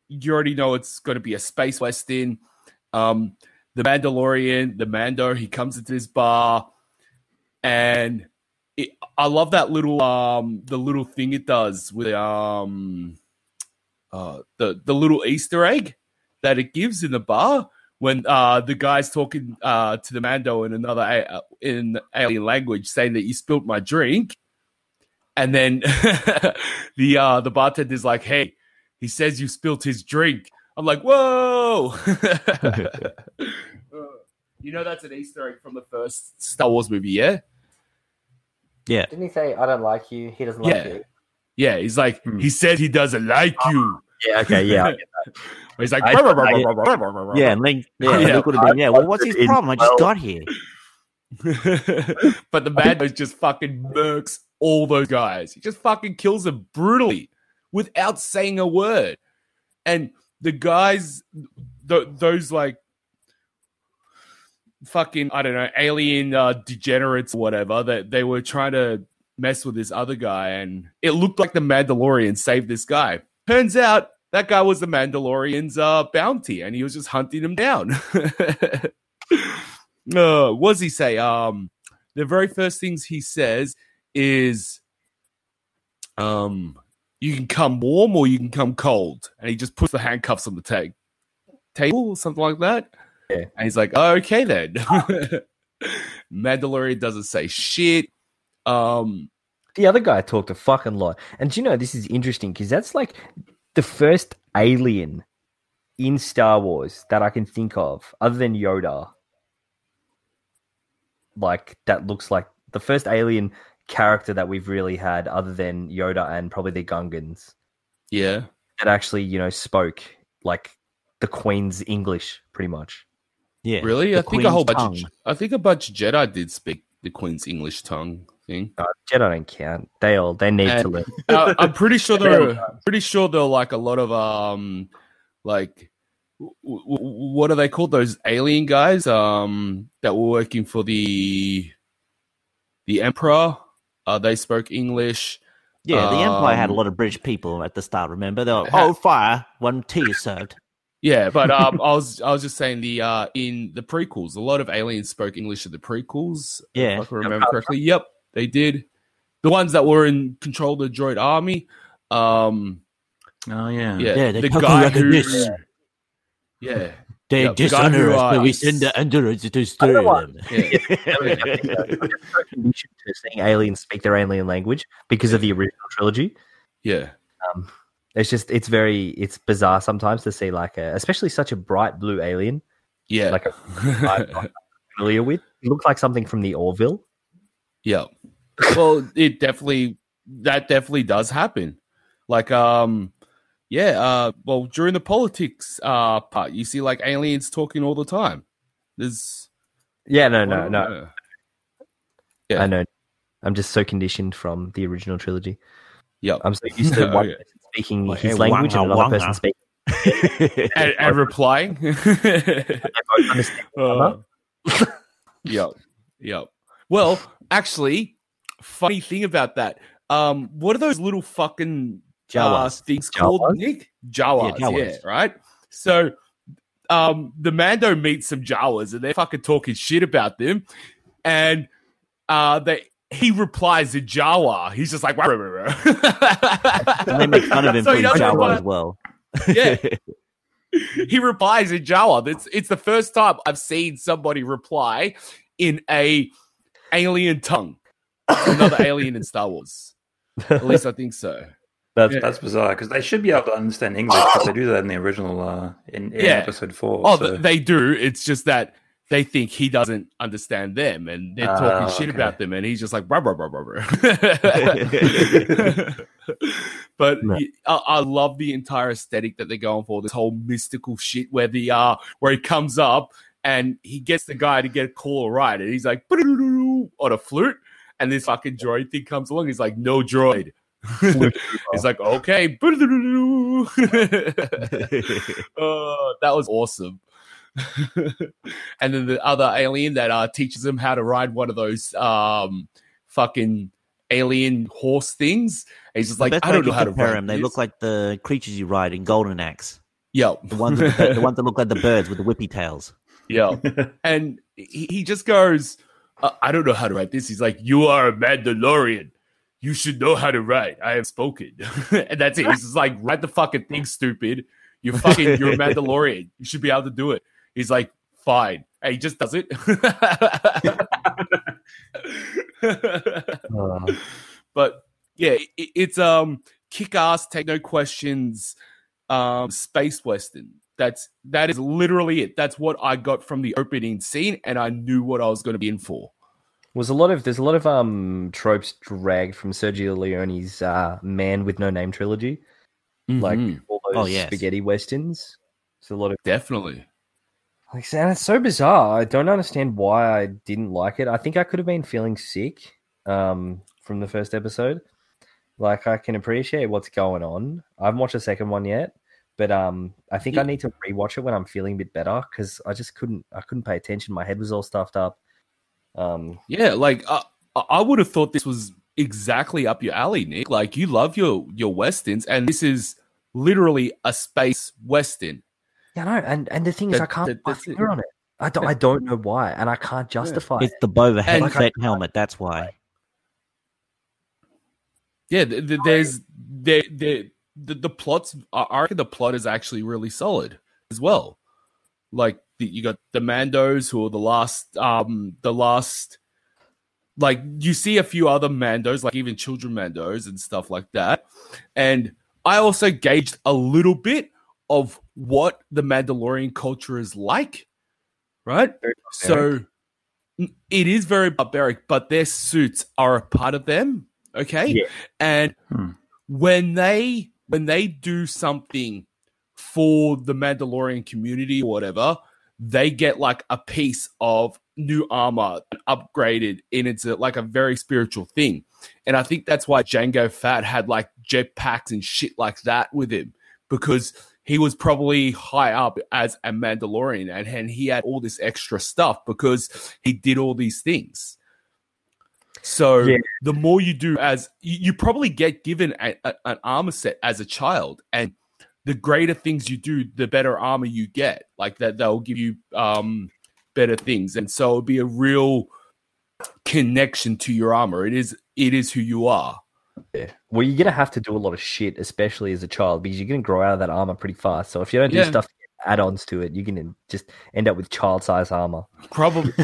you already know it's going to be a space western. The Mandalorian, the Mando, he comes into this bar and... I love that little the little thing it does with the little Easter egg that it gives in the bar when the guy's talking to the Mando in another in alien language, saying that you spilt my drink, and then the bartender's like, "Hey, he says you spilt his drink." I'm like, "Whoa!" You know that's an Easter egg from the first Star Wars movie, yeah. Yeah. Didn't he say, I don't like you? He doesn't like you. Yeah, he's like, he said he doesn't like you. Yeah, okay, yeah. He's like, yeah, and Link would have been, well, what's his problem? I just got here. But the Mando just fucking murks all those guys. He just fucking kills them brutally without saying a word. And the guys, those like, fucking, I don't know, alien degenerates or whatever, that they were trying to mess with this other guy, and it looked like the Mandalorian saved this guy. Turns out that guy was the Mandalorian's bounty, and he was just hunting him down. What does he say? The very first things he says is, you can come warm or you can come cold. And he just puts the handcuffs on the table or something like that. Yeah. And he's like, oh, okay then. Mandalorian doesn't say shit. The other guy talked a fucking lot. And do you know, this is interesting because that's like the first alien in Star Wars that I can think of, other than Yoda. Like, that looks like the first alien character that we've really had, other than Yoda and probably the Gungans. Yeah. That actually, you know, spoke like the Queen's English, pretty much. Yeah, really? I think a bunch of Jedi did speak the Queen's English tongue thing. Jedi don't count. They need to learn. I'm pretty sure there are like a lot of like what are they called? Those alien guys that were working for the Emperor. They spoke English. Yeah, the Empire had a lot of British people at the start. Remember, they were fire when tea is served. Yeah, but I was just saying in the prequels, a lot of aliens spoke English in the prequels. Yeah, if I remember correctly. Yep, they did. The ones that were in control of the droid army. The guy who. Yeah. They dishonor us, but we send the androids to stir them. Yeah. We should be seeing aliens speak their alien language because of the original trilogy. Yeah. It's just, it's bizarre sometimes to see like a, especially such a bright blue alien. Yeah. Like a, I'm not familiar with. It looked like something from the Orville. Yeah. Well, it definitely, that definitely does happen. Like, well, during the politics part, you see like aliens talking all the time. There's, no. Yeah. I know. I'm just so conditioned from the original trilogy. Yeah, I'm so used to one person speaking like, his language and another person speaking and replying. Yep. Well, actually, funny thing about that. What are those little fucking Jawas things called, Nick? Jawas, right? So, the Mando meets some Jawas and they're fucking talking shit about them, and he replies in Jawa. He's just like, and they make fun of him for Jawa as well. Yeah, he replies in Jawa. It's the first time I've seen somebody reply in a alien tongue. Another alien in Star Wars. At least I think so. That's bizarre because they should be able to understand English because they do that in the original in episode 4. Oh, so. They do. It's just that. They think he doesn't understand them, and they're talking shit about them, and he's just like, "Bruh." But no. I love the entire aesthetic that they're going for. This whole mystical shit where where he comes up and he gets the guy to get a call right, and he's like, on a flute, and this fucking droid thing comes along. He's like, "No droid." He's like, "Okay." That was awesome. And then the other alien that teaches him how to ride one of those fucking alien horse things. And he's just like, I don't know how to ride them. They look like the creatures you ride in Golden Axe. Yeah, the ones that look like the birds with the whippy tails. Yeah, and he just goes, I don't know how to ride this. He's like, you are a Mandalorian. You should know how to ride. I have spoken, and that's it. He's just like, ride the fucking thing, stupid. You're a Mandalorian. You should be able to do it. He's like, fine. And he just does it. But yeah, it's kick-ass techno questions, space western. That is literally it. That's what I got from the opening scene, and I knew what I was going to be in for. There's a lot of tropes dragged from Sergio Leone's Man with No Name trilogy, like all those spaghetti westerns. It's a lot of definitely. Like, and it's so bizarre. I don't understand why I didn't like it. I think I could have been feeling sick from the first episode. Like, I can appreciate what's going on. I haven't watched the second one yet, but I think I need to rewatch it when I'm feeling a bit better because I just couldn't pay attention. My head was all stuffed up. I would have thought this was exactly up your alley, Nick. Like, you love your westerns, and this is literally a space western. Yeah, no, and the thing is, I can't put my finger on it. I don't know why, and I can't justify it. It's the Boba Fett helmet, that's why. Yeah, the plots. I reckon the plot is actually really solid as well. Like, you got the Mandos, who are the last. Like, you see a few other Mandos, like even children Mandos and stuff like that. And I also gauged a little bit of what the Mandalorian culture is like, right? So it is very barbaric, but their suits are a part of them, okay? Yeah. And when they do something for the Mandalorian community or whatever, they get like a piece of new armor upgraded, and it's like a very spiritual thing. And I think that's why Jango Fett had like jetpacks and shit like that with him, because he was probably high up as a Mandalorian, and he had all this extra stuff because he did all these things. So the more you do, as you probably get given an armor set as a child, and the greater things you do, the better armor you get. Like, that they'll give you better things, and so it'll be a real connection to your armor. It is who you are. Yeah. Well, you're going to have to do a lot of shit, especially as a child, because you're going to grow out of that armor pretty fast. So if you don't do stuff, add-ons to it, you're going to just end up with child-size armor. Probably.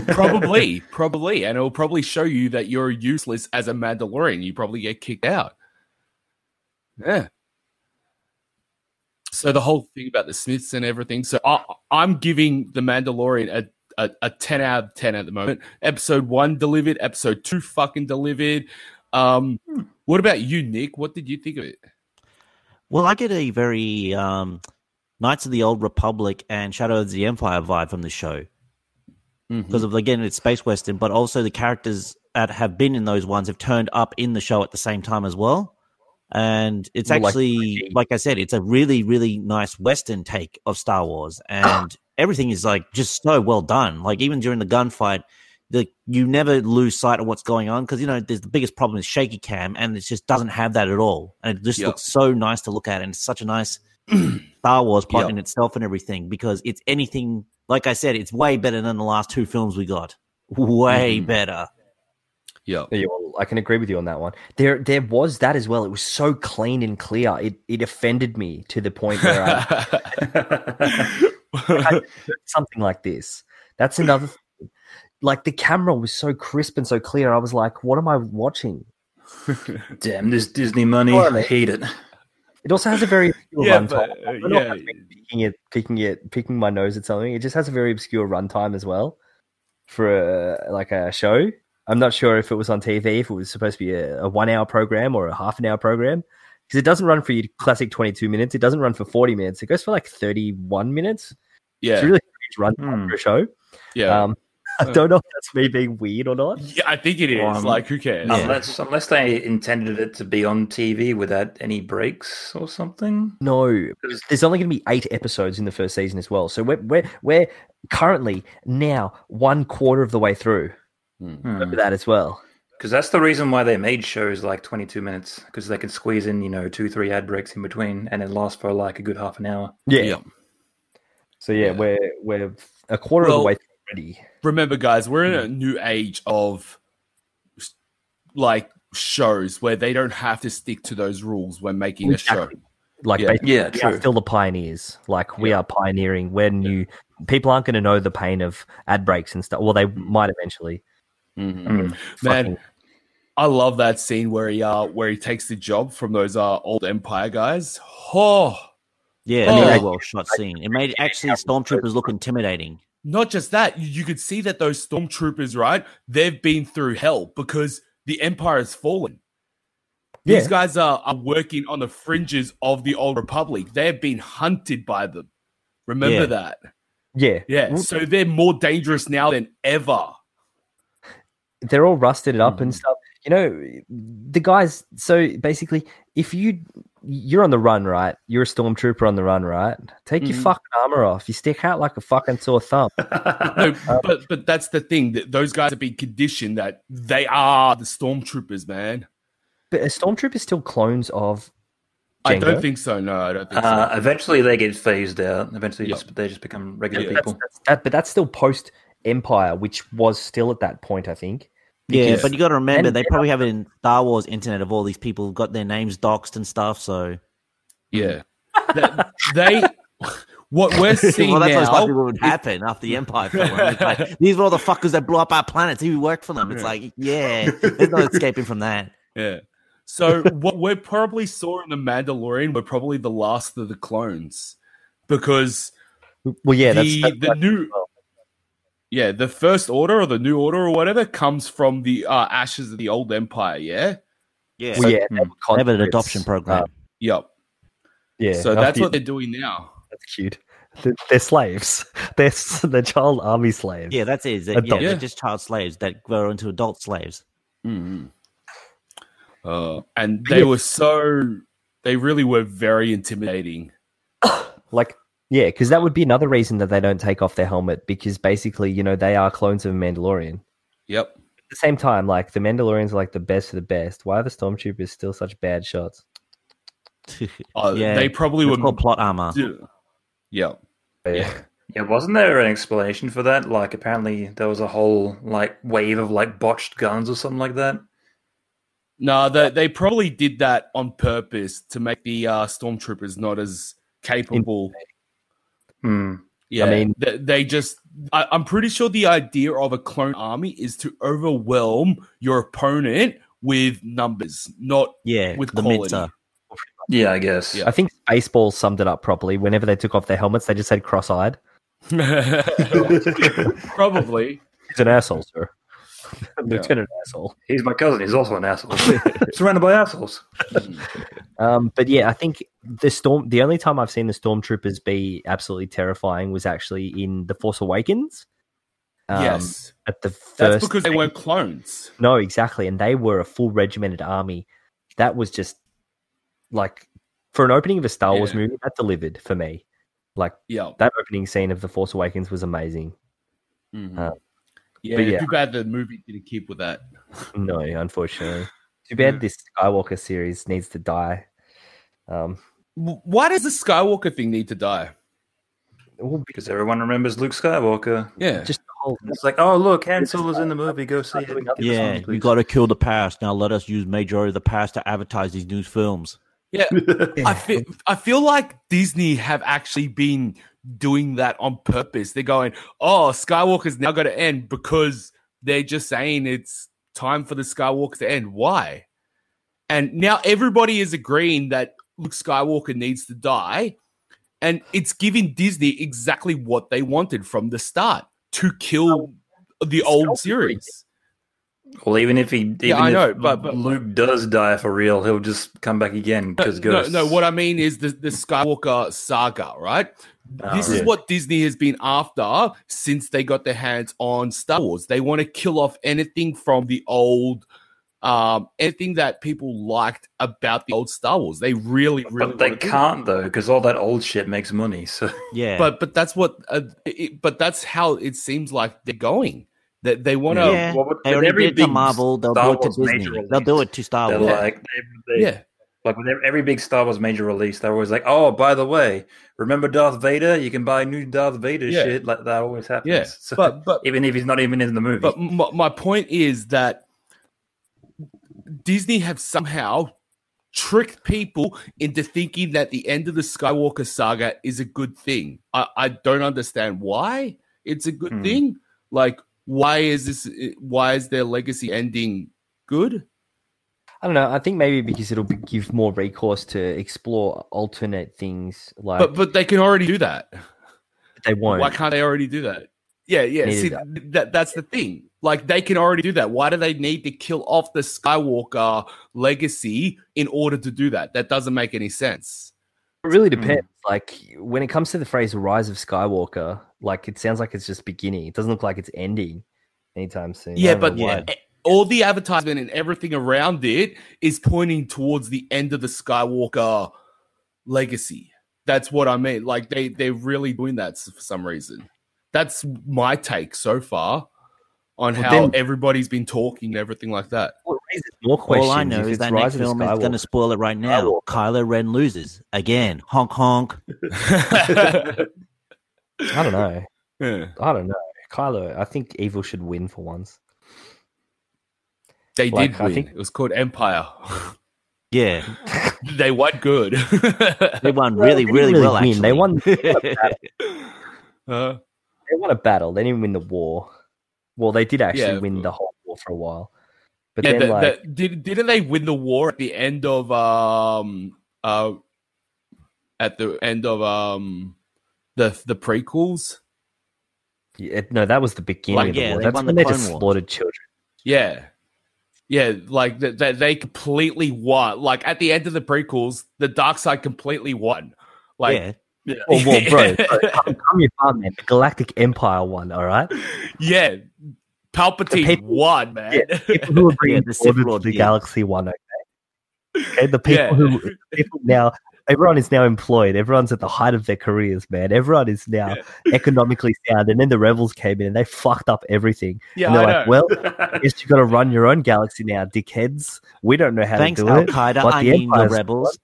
And it'll probably show you that you're useless as a Mandalorian. You probably get kicked out. Yeah. So the whole thing about the Smiths and everything. So I'm giving The Mandalorian a 10 out of 10 at the moment. Episode 1 delivered. Episode 2 fucking delivered. What about you, Nick? What did you think of it? Well, I get a very Knights of the Old Republic and Shadow of the Empire vibe from the show. Because of, again, it's space western, but also the characters that have been in those ones have turned up in the show at the same time as well. And it's actually, like I said, it's a really, really nice Western take of Star Wars. And everything is like just so well done. Like even during the gunfight, you never lose sight of what's going on. Because, you know, there's the biggest problem is shaky cam, and it just doesn't have that at all. And it just looks so nice to look at. And it's such a nice Star Wars plot in itself and everything, because it's anything, like I said, it's way better than the last two films we got. Way better. Yeah, I can agree with you on that one. There was that as well. It was so clean and clear. It offended me to the point where I something like this. That's another thing. Like the camera was so crisp and so clear. I was like, what am I watching? Damn, this Disney money. I hate it. It also has a very obscure runtime. Picking my nose at something. It just has a very obscure runtime as well for a show. I'm not sure if it was on TV, if it was supposed to be a 1 hour program or a half an hour program, because it doesn't run for your classic 22 minutes. It doesn't run for 40 minutes. It goes for like 31 minutes. Yeah. It's a really huge run for a show. Yeah. I don't know if that's me being weird or not. Yeah, I think it is. Who cares? Unless they intended it to be on TV without any breaks or something. No. There's only going to be 8 episodes in the first season as well. So we're currently now 1/4 of the way through. Remember that as well, because that's the reason why they made shows like 22 minutes, because they can squeeze in 2-3 ad breaks in between, and it lasts for like a good half an hour. So we're a quarter of the way already. Remember, guys, we're in a new age of like shows where they don't have to stick to those rules when making a show. Like basically, still the pioneers. Like we are pioneering. We're new. People aren't going to know the pain of ad breaks and stuff. Well, they might eventually. Man, I love that scene where he takes the job from those old Empire guys. Oh, yeah, really well shot scene. It made actually stormtroopers look intimidating. Not just that, you could see that those stormtroopers, right? They've been through hell because the Empire has fallen. These guys are working on the fringes of the Old Republic. They've been hunted by them. Remember that. Yeah. So they're more dangerous now than ever. They're all rusted up and stuff. You know, the guys, so basically, if you're on the run, right? You're a stormtrooper on the run, right? Take your fucking armor off. You stick out like a fucking sore thumb. No, but that's the thing. That those guys have been conditioned that they are the stormtroopers, man. But are stormtroopers still clones of Django? I don't think so, no. I don't think so. Eventually, they get phased out. Eventually, they just become regular people. But that's still post-Empire, which was still at that point, I think. Yeah, but you got to remember, they probably have it in Star Wars internet of all these people who've got their names doxed and stuff, so... Yeah. What we're seeing now... Well, that's what would happen after the Empire fell. Like, these were all the fuckers that blew up our planets. Who worked for them? It's there's no escaping from that. Yeah. So what we probably saw in The Mandalorian were probably the last of the clones, because... Well, yeah, that's new... Yeah, the First Order or the New Order or whatever comes from the ashes of the Old Empire, yeah? Yeah. Well, they have an adoption program. Yep. Yeah. So that's what they're doing now. That's cute. They're slaves. They're child army slaves. Yeah, that's it. They're just child slaves that grow into adult slaves. Mm-hmm. And they were they really were very intimidating. Like... Yeah, because that would be another reason that they don't take off their helmet, because basically, they are clones of a Mandalorian. Yep. At the same time, like, the Mandalorians are, like, the best of the best. Why are the Stormtroopers still such bad shots? They probably would... It's called plot armor. Yeah. Yeah, wasn't there an explanation for that? Like, apparently there was a whole, like, wave of, like, botched guns or something like that? No, they probably did that on purpose to make the Stormtroopers not as capable... Yeah, I mean, they just... I'm pretty sure the idea of a clone army is to overwhelm your opponent with numbers, not with quality. Well, pretty Yeah, I guess. Yeah. I think Spaceballs summed it up properly. Whenever they took off their helmets, they just said cross-eyed. Probably. He's an asshole, sir. Lieutenant asshole. He's my cousin. He's also an asshole. Surrounded by assholes. But yeah, I think the only time I've seen the Stormtroopers be absolutely terrifying was actually in The Force Awakens. Yes. At the first. That's because they weren't clones. No, exactly. And they were a full regimented army. That was just like, for an opening of a Star Wars movie, that delivered for me. Like, that opening scene of The Force Awakens was amazing. Mm-hmm. Too bad the movie didn't keep with that. No, unfortunately. Too bad this Skywalker series needs to die. Why does the Skywalker thing need to die? Because everyone remembers Luke Skywalker. Yeah. Just the whole thing. It's like, oh, look, Han Solo's in the movie. Go see it. Yeah, you got to kill the past. Now let us use majority of the past to advertise these new films. Yeah. I feel like Disney have actually been doing that on purpose. They're going, oh, Skywalker's now going to end because they're just saying it's time for the Skywalker to end. Why? And now everybody is agreeing that Luke Skywalker needs to die, and it's giving Disney exactly what they wanted from the start, to kill the old series. Well, even if Luke does die for real, he'll just come back again. What I mean is the Skywalker saga, right? This is what Disney has been after since they got their hands on Star Wars. They want to kill off anything from the old, anything that people liked about the old Star Wars. They really, really. But they can't though, because all that old shit makes money. So yeah. But that's what. But that's how it seems like they're going. That they want to. Yeah. Well, they already did to Marvel. They'll do it to Disney. They'll do it to Star Wars. Like with every big Star Wars major release, they're always like, "Oh, by the way, remember Darth Vader? You can buy new Darth Vader shit." Like that always happens. Yeah. So, but even if he's not even in the movie. But my point is that Disney have somehow tricked people into thinking that the end of the Skywalker saga is a good thing. I don't understand why it's a good thing. Like, why is their legacy ending good? I don't know. I think maybe because it'll give more recourse to explore alternate things. Like, but they can already do that. They won't. Why can't they already do that? Yeah. See, that's the thing. Like, they can already do that. Why do they need to kill off the Skywalker legacy in order to do that? That doesn't make any sense. It really depends. Like, when it comes to the phrase "rise of Skywalker," like, it sounds like it's just beginning. It doesn't look like it's ending anytime soon. Yeah, but all the advertisement and everything around it is pointing towards the end of the Skywalker legacy. That's what I mean. Like, they're really doing that for some reason. That's my take so far on how everybody's been talking and everything like that. All I know is that next film is going to spoil it right now. Kylo Ren loses. Again, honk, honk. I don't know. Yeah. I don't know. Kylo, I think evil should win for once. They did win. I think it was called Empire. Yeah. They won good. They won really, really well, actually. They won a battle. They didn't win the war. Well, they did actually win the whole war for a while. But then, didn't they win the war at the end of the prequels? Yeah, no, that was the beginning of the war. That's when they just slaughtered children. Yeah. Yeah, like they completely won. Like, at the end of the prequels, the dark side completely won. Like, Oh, well, bro, I'm your father, man. The Galactic Empire won, all right? Yeah, Palpatine won, man. Yeah, people who are bringing the Sith Lord to the galaxy won, okay? The people now, everyone is now employed. Everyone's at the height of their careers, man. Everyone is now economically sound. And then the rebels came in and they fucked up everything. Yeah, and they're well, I guess you've got to run your own galaxy now, dickheads. We don't know how to do it. Thanks, Al-Qaeda. I mean, the rebels.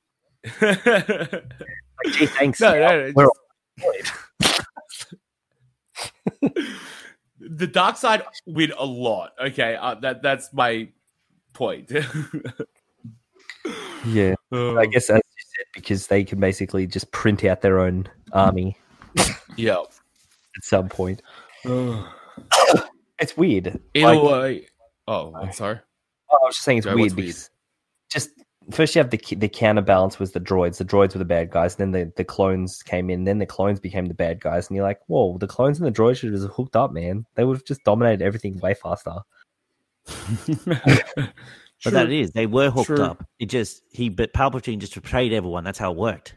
Like, gee, thanks. The dark side win a lot. Okay, that's my point. Yeah, I guess as you said, because they can basically just print out their own army. Yeah, at some point. It's weird. Either way. I'm sorry. I was just saying it's weird because just first you have the counterbalance was the droids. The droids were the bad guys, and then the clones came in. Then the clones became the bad guys, and you're like, whoa, the clones and the droids should have just hooked up, man. They would have just dominated everything way faster. But that it is. They were hooked up. It just but Palpatine just betrayed everyone. That's how it worked.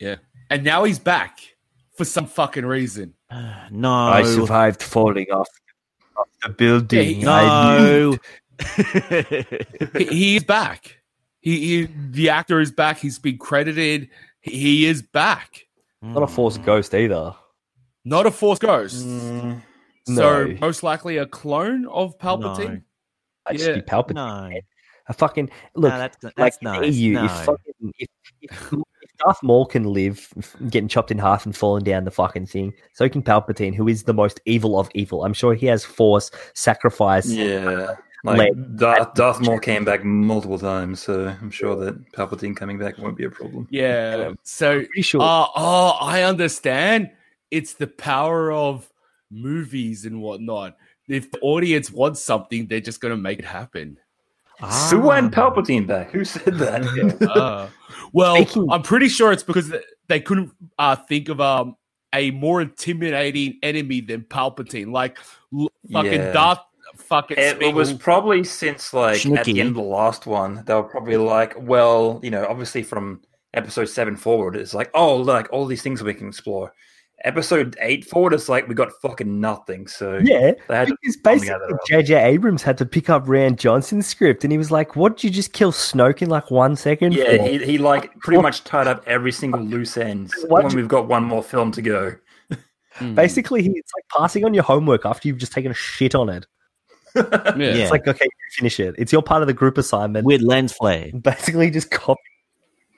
Yeah, and now he's back for some fucking reason. No, I survived falling off the building. No, he is back. The actor is back. He's been credited. He is back. Not a Force ghost either. Not a Force ghost. Mm, so no. Most likely a clone of Palpatine. No. Yeah. Palpatine. No. A fucking look. No, that's like nice. EU. No. If Darth Maul can live, getting chopped in half and falling down the fucking thing, so can Palpatine, who is the most evil of evil. I'm sure he has Force sacrifice. Yeah, like Darth Maul came back multiple times, so I'm sure that Palpatine coming back won't be a problem. Yeah. So sure. I understand. It's the power of movies and whatnot. If the audience wants something, they're just going to make it happen. Suwan Palpatine back. Who said that? Yeah. I'm pretty sure it's because they couldn't think of a more intimidating enemy than Palpatine. Like fucking Darth fucking It was probably since like Schnicky. At the end of the last one, they were probably like, well, you know, obviously from episode 7 forward, it's like, oh, like all these things we can explore. Episode 8 forward, it's like we got fucking nothing. So yeah, because basically J.J. Abrams had to pick up Rian Johnson's script, and he was like, "What did you just kill Snoke in like 1 second?" Yeah, he like pretty much tied up every single loose end. When we've got one more film to go, basically it's like passing on your homework after you've just taken a shit on it. It's like, okay, finish it. It's your part of the group assignment. Weird lens flare. Basically, just copy.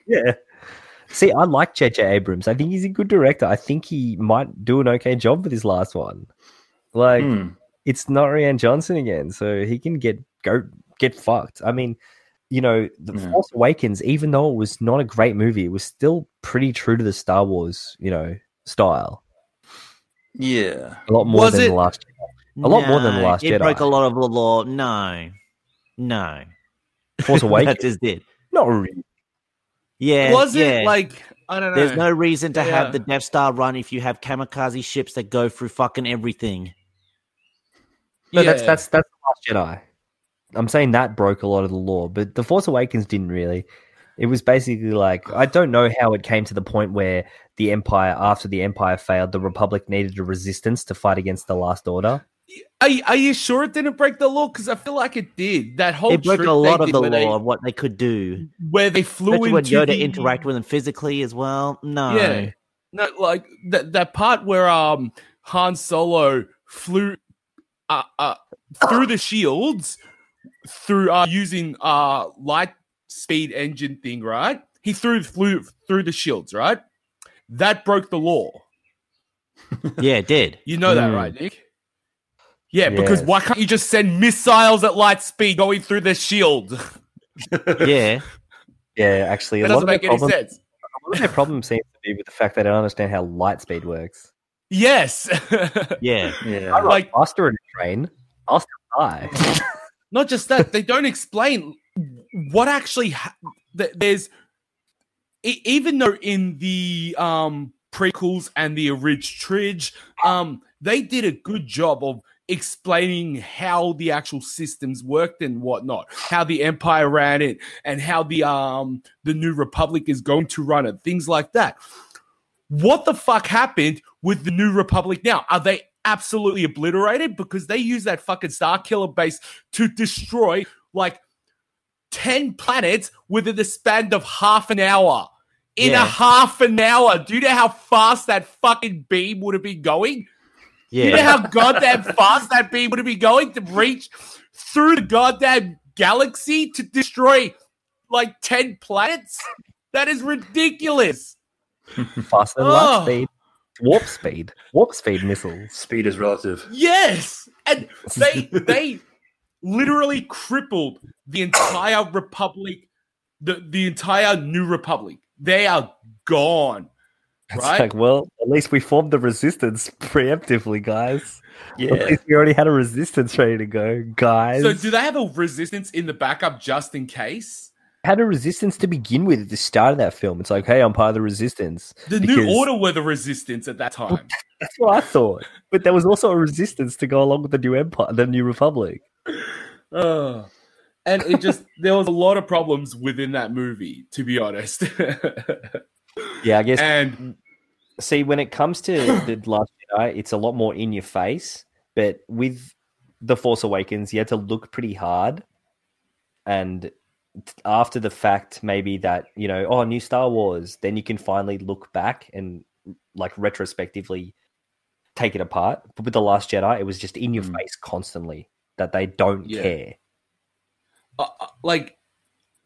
Yeah. See, I like J.J. Abrams. I think he's a good director. I think he might do an okay job with his last one. Like, it's not Rian Johnson again, so he can get fucked. I mean, you know, The Force Awakens, even though it was not a great movie, it was still pretty true to the Star Wars, you know, style. Yeah. A lot more than The Last Jedi. It broke a lot of the law. No. Force Awakens? That just did. Not really. Yeah, it like, I don't know. There's no reason to have the Death Star run if you have kamikaze ships that go through fucking everything. No, that's The Last Jedi. I'm saying that broke a lot of the lore, but The Force Awakens didn't really. It was basically like, I don't know how it came to the point where the Empire, after the Empire failed, the Republic needed a resistance to fight against the Last Order. Are you sure it didn't break the law? Because I feel like it did. That whole it broke a lot of the law of what they could do. Where they flew into when Yoda interact with them physically as well. No, yeah, no, like that part where Han Solo flew through the shields through using light speed engine thing. Right, he flew through the shields. Right, that broke the law. Yeah, it did. You know that, right, Nick? Yeah, because why can't you just send missiles at light speed going through the shield? Actually, that doesn't make any sense. One of their problems seems to be with the fact that I don't understand how light speed works. Yes. Yeah. I'm like faster in a train. I'll still die. Not just that, they don't explain what actually there's. Even though in the prequels and the original they did a good job of explaining how the actual systems worked and whatnot, how the Empire ran it and how the New Republic is going to run it, things like that. What the fuck happened with the New Republic now? Are they absolutely obliterated? Because they use that fucking Star Killer base to destroy like 10 planets within the span of half an hour. A half an hour. Do you know how fast that fucking beam would have been going? Yeah. You know how goddamn fast that beam would have been going to reach through the goddamn galaxy to destroy like 10 planets? That is ridiculous. Faster than light speed. Warp speed missiles. Speed is relative. Yes. And they literally crippled the entire Republic, the entire New Republic. They are gone. It's right? Like, well, at least we formed the resistance preemptively, guys. Yeah. At least we already had a resistance ready to go, guys. So do they have a resistance in the backup just in case? had a resistance to begin with at the start of that film. It's like, hey, I'm part of the resistance. The New Order were the resistance at that time. Well, that's what I thought. But there was also a resistance to go along with the New Empire, the New Republic. And it just, there was a lot of problems within that movie, to be honest. Yeah, I guess. And see, when it comes to The Last Jedi, it's a lot more in your face. But with The Force Awakens, you had to look pretty hard. And after the fact, maybe that, you know, oh, new Star Wars, then you can finally look back and like retrospectively take it apart. But with The Last Jedi, it was just in your face constantly that they don't care. Like,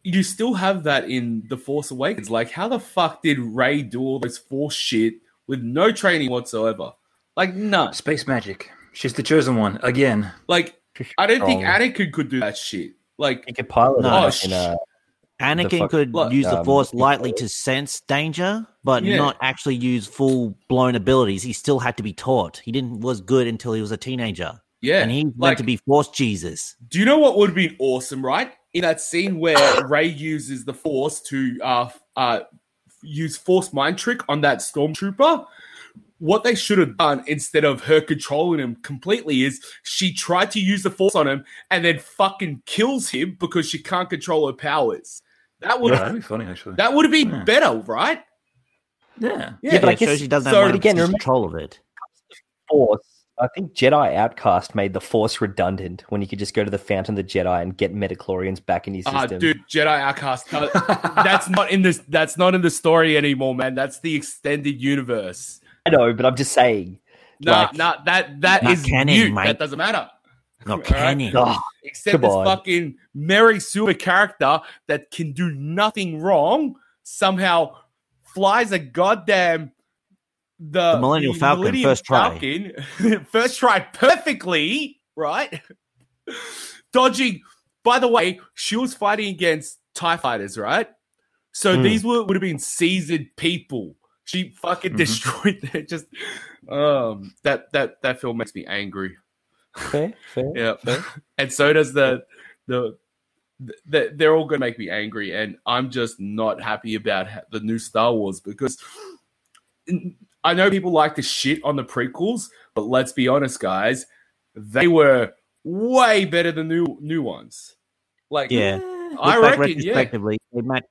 you still have that in The Force Awakens. Like, how the fuck did Rey do all this Force shit with no training whatsoever? Like, none. Space magic. She's the chosen one again. Like, I don't think Anakin could do that shit. Like, he could pilot. Anakin could use the Force lightly to sense danger, but not actually use full blown abilities. He still had to be taught. He didn't was good until he was a teenager. Yeah, and he meant to be Force Jesus. Do you know what would be awesome, right? In that scene where Rey uses the Force to use Force mind trick on that stormtrooper, what they should have done instead of her controlling him completely is she tried to use the Force on him and then fucking kills him because she can't control her powers. That would that'd be funny, actually. That would have been better, right? Yeah, but I guess she doesn't have control of it. Force. I think Jedi Outcast made the Force redundant when you could just go to the Fountain of the Jedi and get midichlorians back in your system. Dude, Jedi Outcast, that's not in this. That's not in the story anymore, man. That's the extended universe. I know, but I'm just saying. That is canon, mute. Mate. That doesn't matter. Not canon. Right? Except this fucking Mary Sue character that can do nothing wrong somehow flies a goddamn... The Millennium Falcon, first try perfectly, right? Dodging. By the way, she was fighting against TIE fighters, right? So these would have been seasoned people. She fucking destroyed them. Just that film makes me angry. Fair. Yeah, fair. And so does the they're all gonna make me angry, and I'm just not happy about the new Star Wars because. I know people like to shit on the prequels, but let's be honest, guys. They were way better than new ones. Like, yeah, I reckon, retrospectively, maybe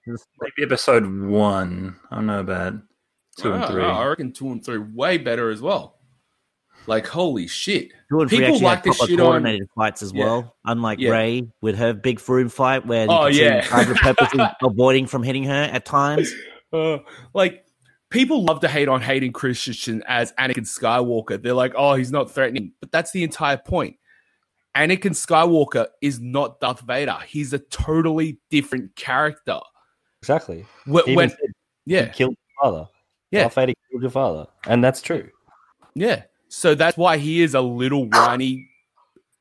episode 1. I don't know about 2 and 3. I reckon 2 and 3 way better as well. Like, holy shit! 2 and 3 people like to shit coordinated fights as well. Unlike Rey with her big Faroon fight, where Sandra Pepper's avoiding from hitting her at times. People love to hate on Hayden Christensen as Anakin Skywalker. They're like, oh, he's not threatening. But that's the entire point. Anakin Skywalker is not Darth Vader. He's a totally different character. Exactly. He killed your father. Yeah. Darth Vader killed your father. And that's true. Yeah. So that's why he is a little whiny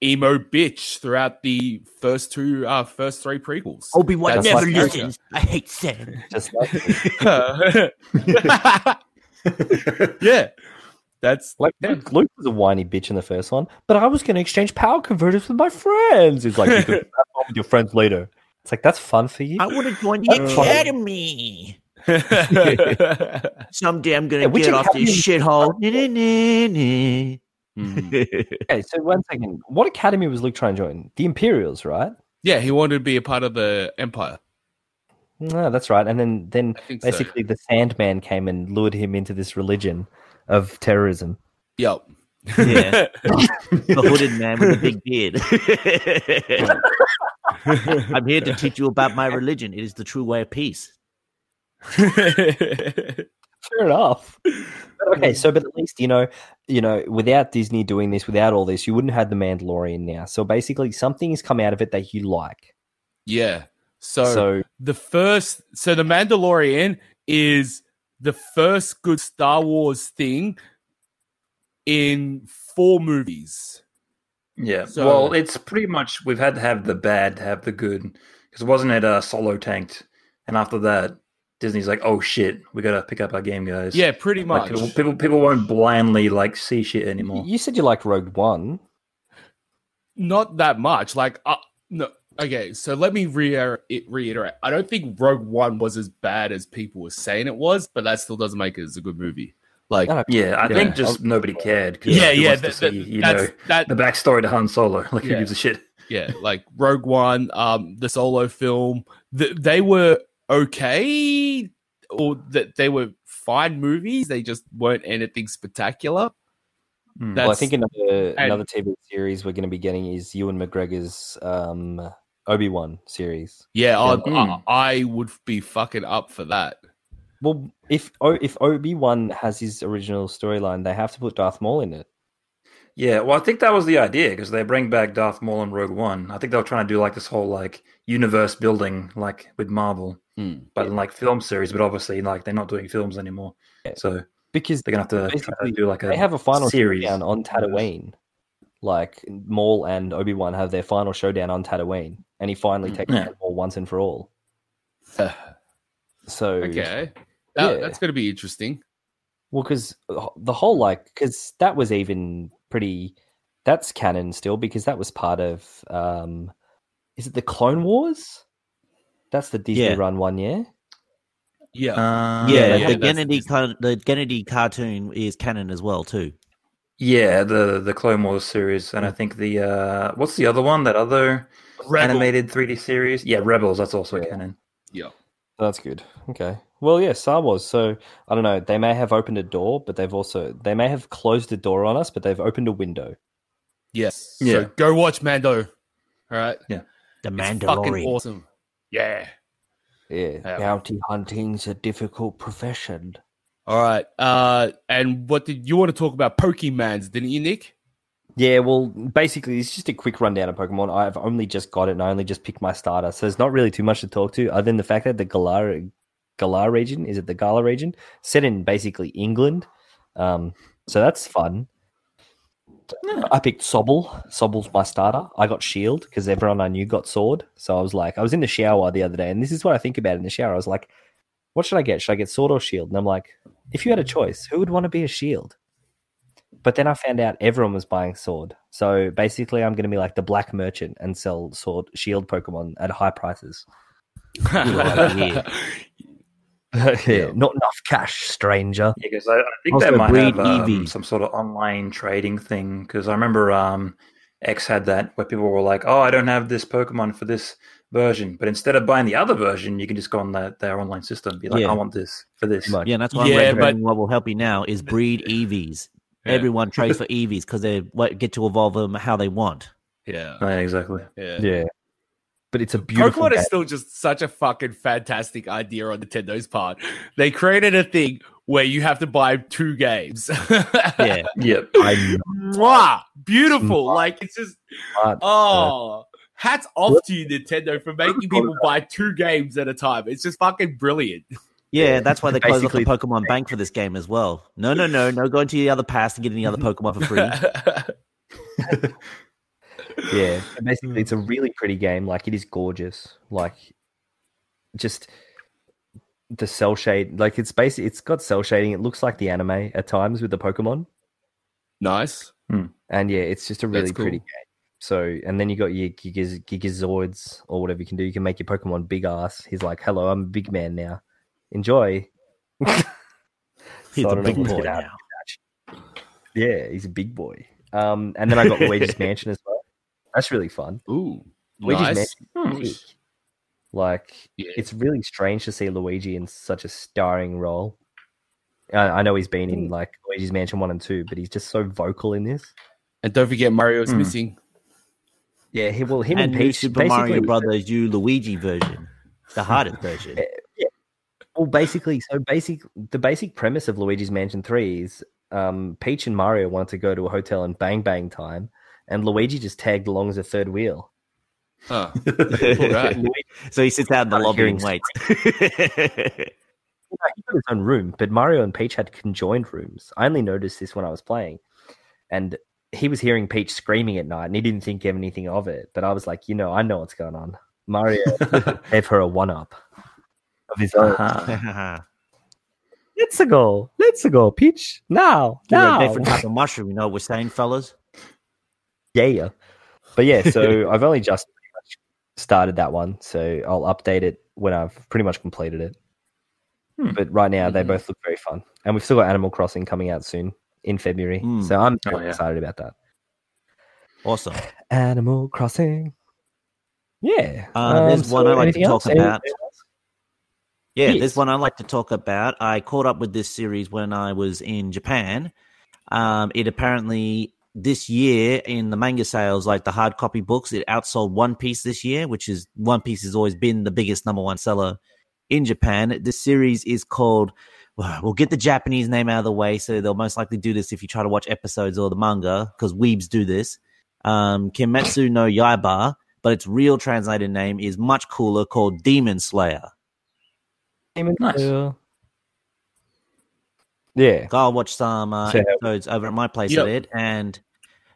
emo bitch throughout the first three prequels. Obi Wan never listens. I hate Sam. Just like that's like Luke was a whiny bitch in the first one. But I was going to exchange power converters with my friends. He's like, you could have fun with your friends later. It's like that's fun for you. I want to join the academy. Someday I'm going to get off this shithole. Okay, so 1 second. What academy was Luke trying to join? The Imperials, right? Yeah, he wanted to be a part of the Empire. No, that's right. And then basically the Sandman came and lured him into this religion of terrorism. Yep. Yeah. The hooded man with a big beard. I'm here to teach you about my religion. It is the true way of peace. Fair enough. Okay, so but at least you know, without Disney doing this, without all this, you wouldn't have The Mandalorian now. So basically, something has come out of it that you like. Yeah. So The Mandalorian is the first good Star Wars thing in 4 movies. Yeah. So, well, it's pretty much we've had to have the bad, have the good, because wasn't it Solo tanked, and after that. Disney's like, oh shit, we gotta pick up our game, guys. Yeah, pretty much. Like, people won't blindly like see shit anymore. You said you liked Rogue One, not that much. Like, no, Okay, so let me reiterate. I don't think Rogue One was as bad as people were saying it was, but that still doesn't make it as a good movie. Like, yeah, I think just nobody cared. That's the backstory to Han Solo. Like, who gives a shit? Yeah, like Rogue One, the Solo film, they were okay, or that they were fine movies. They just weren't anything spectacular. Well, I think another TV series we're going to be getting is Ewan McGregor's Obi-Wan series. Yeah, I would be fucking up for that. Well, if Obi-Wan has his original storyline, they have to put Darth Maul in it. Yeah, well, I think that was the idea, because they bring back Darth Maul in Rogue One. I think they were trying to do like this whole like universe building like with Marvel, but in like film series. But obviously, like they're not doing films anymore, so. Because they're going to have to try to do like they have a final series showdown on Tatooine. Like Maul and Obi-Wan have their final showdown on Tatooine, and he finally takes them all once and for all. So okay, that's going to be interesting. Well, because the whole because that was even pretty. That's canon still, because that was part of. Is it the Clone Wars? That's the Disney run one, yeah. Yeah, the Kennedy cartoon is canon as well too. Yeah, the Clone Wars series, and I think the what's the other one? That other animated 3D series? Yeah, Rebels. That's also canon. Yeah, that's good. Okay, well, yeah, Star Wars. So I don't know. They may have opened a door, but they may have closed a door on us, but they've opened a window. Yes. Yeah. So go watch Mando. All right. Yeah. The Mandalorian. It's fucking awesome. Yeah. Yeah, bounty hunting's a difficult profession. All right. And what did you want to talk about? Pokemans, didn't you, Nick? Yeah, well, basically, it's just a quick rundown of Pokemon. I've only just got it, and I only just picked my starter, so there's not really too much to talk to, other than the fact that the Galar region, set in basically England. So that's fun. I picked Sobble. Sobble's my starter. I got Shield because everyone I knew got Sword. So I was like, I was in the shower the other day, and this is what I think about in the shower. I was like, what should I get? Should I get Sword or Shield? And I'm like, if you had a choice, who would want to be a Shield? But then I found out everyone was buying Sword. So basically, I'm going to be like the black merchant and sell Shield Pokemon at high prices. Yeah, not enough cash, stranger. Yeah, because I think also they might have some sort of online trading thing. Because I remember X had that, where people were like, "Oh, I don't have this Pokemon for this version," but instead of buying the other version, you can just go on their online system and be like, "I want this for this." Yeah, and that's why I'm recommending what will help you now is breed EVs. Yeah. Everyone trades for EVs because they get to evolve them how they want. Yeah, exactly. Yeah. But it's a beautiful Pokemon game. Is still just such a fucking fantastic idea on Nintendo's part. They created a thing where you have to buy two games. Yeah. Yep. Mwah! Beautiful. Smart. Like, it's just... Smart. Oh. Hats off to you, Nintendo, for making people buy two games at a time. It's just fucking brilliant. Yeah, that's why they closed off the Pokemon Bank for this game as well. No. Go into the other pass and get any other Pokemon for free. Yeah, and basically, it's a really pretty game. Like, it is gorgeous. Like, just the cell shade. Like, it's got cell shading. It looks like the anime at times with the Pokemon. Nice. And yeah, it's just a really pretty game. So, and then you got your Gigazoids or whatever you can do. You can make your Pokemon big ass. He's like, "Hello, I'm a big man now. Enjoy." He's a big boy now. Yeah, he's a big boy. And then I got Luigi's Mansion as well. That's really fun. Ooh, Luigi's Mansion. It's really strange to see Luigi in such a starring role. I know he's been in like Luigi's Mansion 1 and 2, but he's just so vocal in this. And don't forget Mario's missing. Yeah, him and Peach. Super Mario Brothers U Luigi version, the hardest version. Yeah. Well, the basic premise of Luigi's Mansion 3 is Peach and Mario want to go to a hotel and bang bang time. And Luigi just tagged along as a third wheel. Oh. Right. So he sits out in the lobby and waits. He got his own room, but Mario and Peach had conjoined rooms. I only noticed this when I was playing. And he was hearing Peach screaming at night, and he didn't think of anything of it. But I was like, I know what's going on. Mario gave her a one-up of his own. Let's-a-go, Peach. Now. You're a different type of mushroom, you know what we're saying, fellas? Yeah. But yeah, so I've only just pretty much started that one, so I'll update it when I've pretty much completed it. But right now, they both look very fun. And we've still got Animal Crossing coming out soon in February. So I'm excited about that. Awesome. Animal Crossing. Yeah. There's one I like to talk about. Yeah, there's one I like to talk about. I caught up with this series when I was in Japan. It apparently, this year in the manga sales, like the hard copy books, it outsold One Piece this year, which is One Piece has always been the biggest number one seller in Japan. This series is called, we'll get the Japanese name out of the way, so they'll most likely do this if you try to watch episodes or the manga, because weebs do this. Kimetsu no Yaiba, but its real translated name is much cooler, called Demon Slayer. Nice. Yeah. I'll watch some episodes over at my place, Ed, and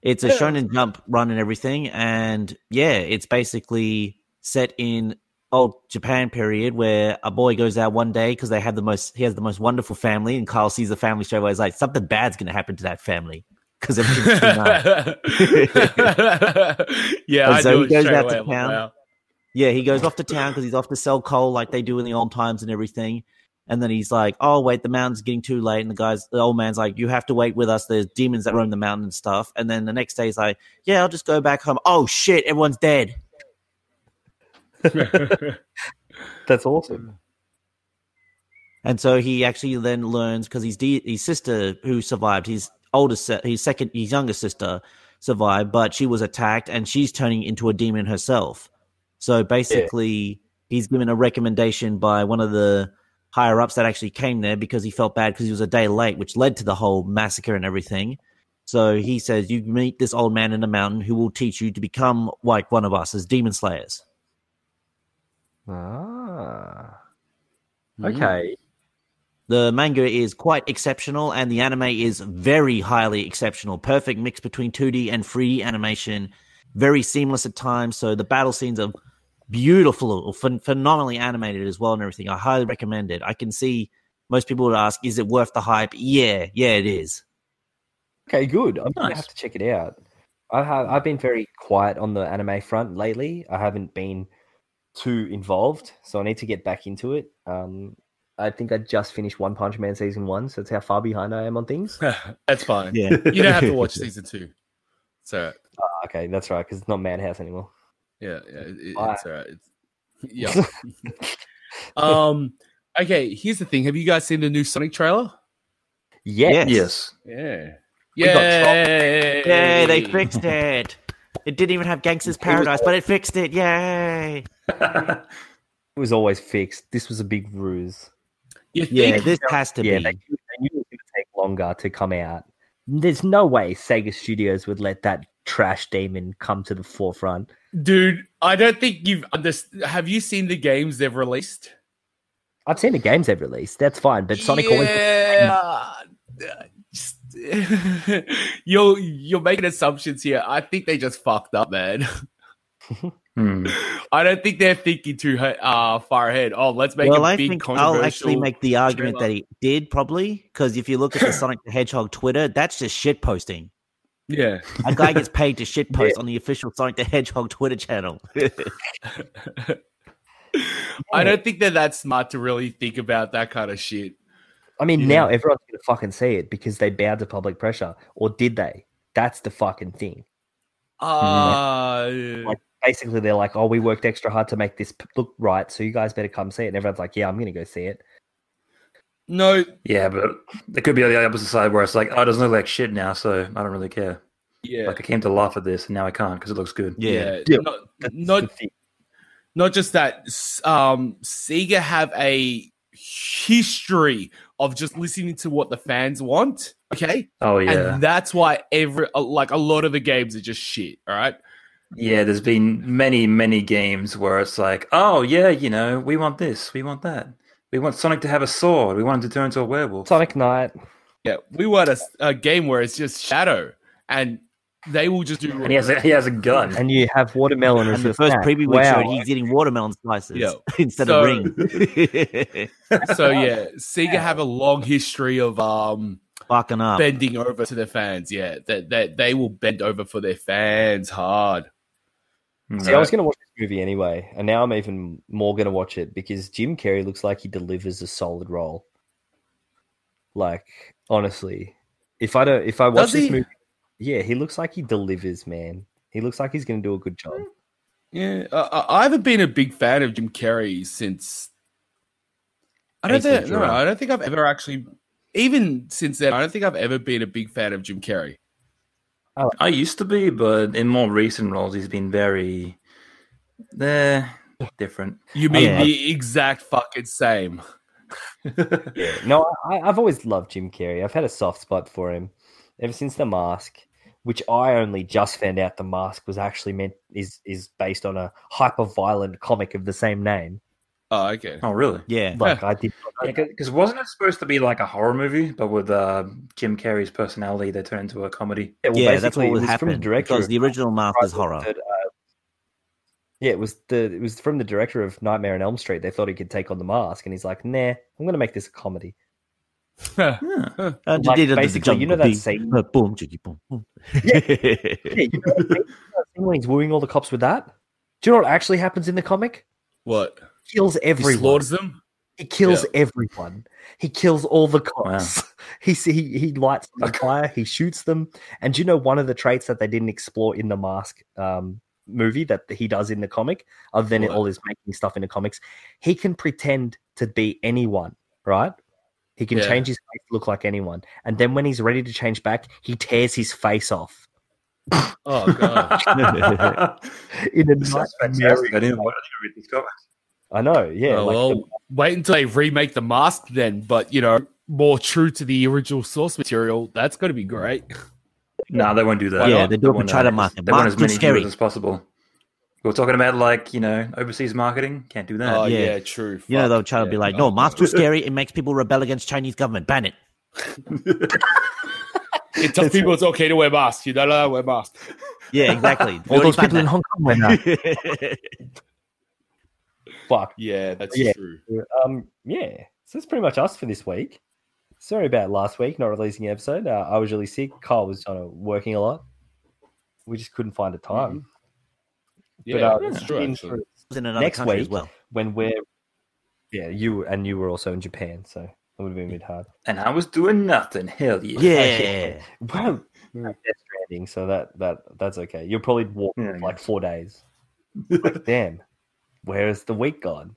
it's a Shonen Jump run and everything, and it's basically set in old Japan period where a boy goes out one day because he has the most wonderful family, and Kyle sees the family straight away. He's like, something bad's going to happen to that family because everything's too nice. He goes off to town because he's off to sell coal like they do in the old times and everything. And then he's like, oh, wait, the mountain's getting too late. And the old man's like, you have to wait with us. There's demons that roam the mountain and stuff. And then the next day he's like, yeah, I'll just go back home. Oh, shit, everyone's dead. That's awesome. And so he actually then learns, because his sister who survived, his younger sister survived, but she was attacked and she's turning into a demon herself. So basically he's given a recommendation by one of the higher ups that actually came there because he felt bad because he was a day late, which led to the whole massacre and everything. So he says, you meet this old man in the mountain who will teach you to become like one of us as demon slayers. Ah, okay. The manga is quite exceptional, and the anime is very highly exceptional. Perfect mix between 2D and 3D animation. Very seamless at times, so the battle scenes are beautiful, phenomenally animated as well and everything. I highly recommend it. I can see most people would ask, is it worth the hype? Yeah, it is. Okay, good. I'm going to have to check it out. I've been very quiet on the anime front lately. I haven't been too involved, so I need to get back into it. I think I just finished One Punch Man season 1, so it's how far behind I am on things. That's fine. Yeah. You don't have to watch season 2. It's all right. Okay, that's right, because it's not Madhouse anymore. Yeah, it's all right. Okay, here's the thing. Have you guys seen the new Sonic trailer? Yes. Yeah, they fixed it. It didn't even have Gangster's Paradise, but it fixed it. Yay! It was always fixed. This was a big ruse. This has to be. They knew it was going to take longer to come out. There's no way Sega Studios would let that trash demon come to the forefront. Dude, I don't think you've understood. Have you seen the games they've released? I've seen the games they've released. That's fine, but Sonic always... You're making assumptions here. I think they just fucked up, man. I don't think they're thinking too far ahead. Oh, let's make a big controversial. I'll actually make the argument that he did probably, because if you look at the Sonic the Hedgehog Twitter, that's just shit posting. Yeah, a guy gets paid to shit post on the official Sonic the Hedgehog Twitter channel. I don't think they're that smart to really think about that kind of shit. I mean, now everyone's going to fucking see it because they bowed to public pressure. Or did they? That's the fucking thing. Basically, they're like, oh, we worked extra hard to make this look right, so you guys better come see it. And everyone's like, yeah, I'm going to go see it. No. Yeah, but it could be on the opposite side where it's like, oh, it doesn't look like shit now, so I don't really care. Yeah. Like, I came to laugh at this, and now I can't because it looks good. Yeah. Not just that. Sega have a history of just listening to what the fans want, okay? Oh, yeah. And that's why a lot of the games are just shit, all right? Yeah, there's been many, many games where it's like, oh, yeah, you know, we want this, we want that. We want Sonic to have a sword. We want him to turn into a werewolf. Sonic Knight. Yeah, we want a game where it's just Shadow, and they will just do... And he has a gun. And you have watermelon. And the first preview we showed, he's eating watermelon slices instead of rings. So, yeah, Sega have a long history of fucking up, bending over to their fans. Yeah, they will bend over for their fans hard. No. See, I was going to watch this movie anyway, and now I'm even more going to watch it because Jim Carrey looks like he delivers a solid role. Like, honestly, if I watch this movie, yeah, he looks like he delivers, man. He looks like he's going to do a good job. Yeah, I haven't been a big fan of Jim Carrey since. I don't think I've ever been a big fan of Jim Carrey. I used to be, but in more recent roles, he's been very different. You mean the exact fucking same? Yeah. No, I've always loved Jim Carrey. I've had a soft spot for him ever since The Mask, which I only just found out The Mask was actually is based on a hyper-violent comic of the same name. Oh, okay. Oh, really? Yeah. I did. Because wasn't it supposed to be like a horror movie, but with Jim Carrey's personality, they turned into a comedy? Yeah, well, yeah, that's what happened. From the director, because the original Mask was horror. It was from the director of Nightmare on Elm Street. They thought he could take on The Mask, and he's like, "Nah, I'm going to make this a comedy." Basically, you know that scene? Boom, jiggy, boom. Yeah, you know that scene when he's wooing all the cops with that. Do you know what actually happens in the comic? What? Kills everyone. He slaughters them. He kills everyone. He kills all the cops. Wow. He lights them on fire. He shoots them. And do you know one of the traits that they didn't explore in The Mask movie that he does in the comic, other than all his making stuff in the comics? He can pretend to be anyone, right? He can change his face to look like anyone. And then when he's ready to change back, he tears his face off. Oh, God. In a nice I know, yeah. Oh, wait until they remake The Mask then, but, you know, more true to the original source material. That's going to be great. No, they won't do that. Yeah, they don't try to market. They want as many viewers as possible. We're talking about, like, you know, overseas marketing. Can't do that. Oh, yeah true. You know, they'll try to be like, no, Mask's too scary. It makes people rebel against Chinese government. Ban it. It tells people it's okay to wear masks. You don't know, wear masks. Yeah, exactly. All those people in Hong Kong wear masks. Fuck. Yeah, that's true. So that's pretty much us for this week. Sorry about last week not releasing an episode. I was really sick. Kyle was working a lot. We just couldn't find a time. Mm-hmm. Yeah, but that's true. Next week, as well. When we're you were also in Japan, so that would have been a bit hard. And I was doing nothing. Hell yeah. Yeah. Well, Death Stranding, so that's okay. You'll probably walk for 4 days. Like, damn. Where is the week gone?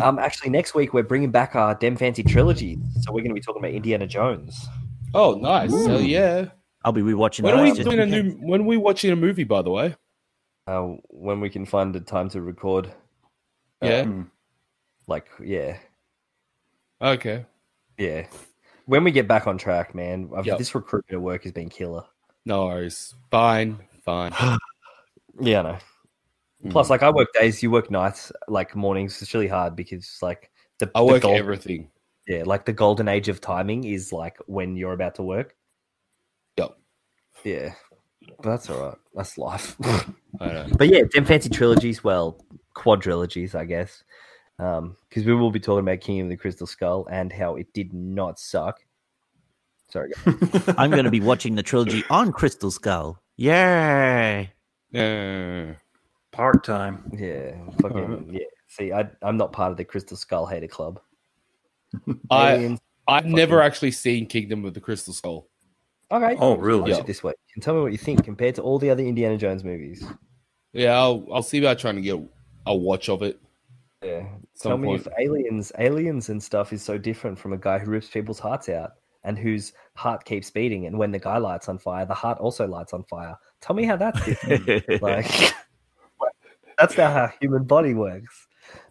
Actually, next week, we're bringing back our Dem Fancy trilogy. So we're going to be talking about Indiana Jones. Oh, nice. Hell yeah. I'll be rewatching that. When are we watching a movie, by the way? When we can find the time to record. Yeah. Okay. Yeah. When we get back on track, man. This recruitment work has been killer. No worries. Fine. Yeah, I know. Plus, I work days, you work nights, mornings. It's really hard because, everything. Yeah, the golden age of timing is, when you're about to work. Yep. Yeah. But that's all right. That's life. I know. But, Dem Fancy trilogies, quadrilogies, I guess, because we will be talking about King of the Crystal Skull and how it did not suck. Sorry, guys. I'm going to be watching the trilogy on Crystal Skull. Yay! Yeah. Part time, See, I'm not part of the Crystal Skull hater club. I've never actually seen Kingdom of the Crystal Skull. Okay. Oh, really? Watch it this way. And tell me what you think compared to all the other Indiana Jones movies. Yeah, I'll see about trying to get a watch of it. Yeah. Tell me if aliens and stuff is so different from a guy who rips people's hearts out and whose heart keeps beating, and when the guy lights on fire, the heart also lights on fire. Tell me how that's different. That's not how human body works.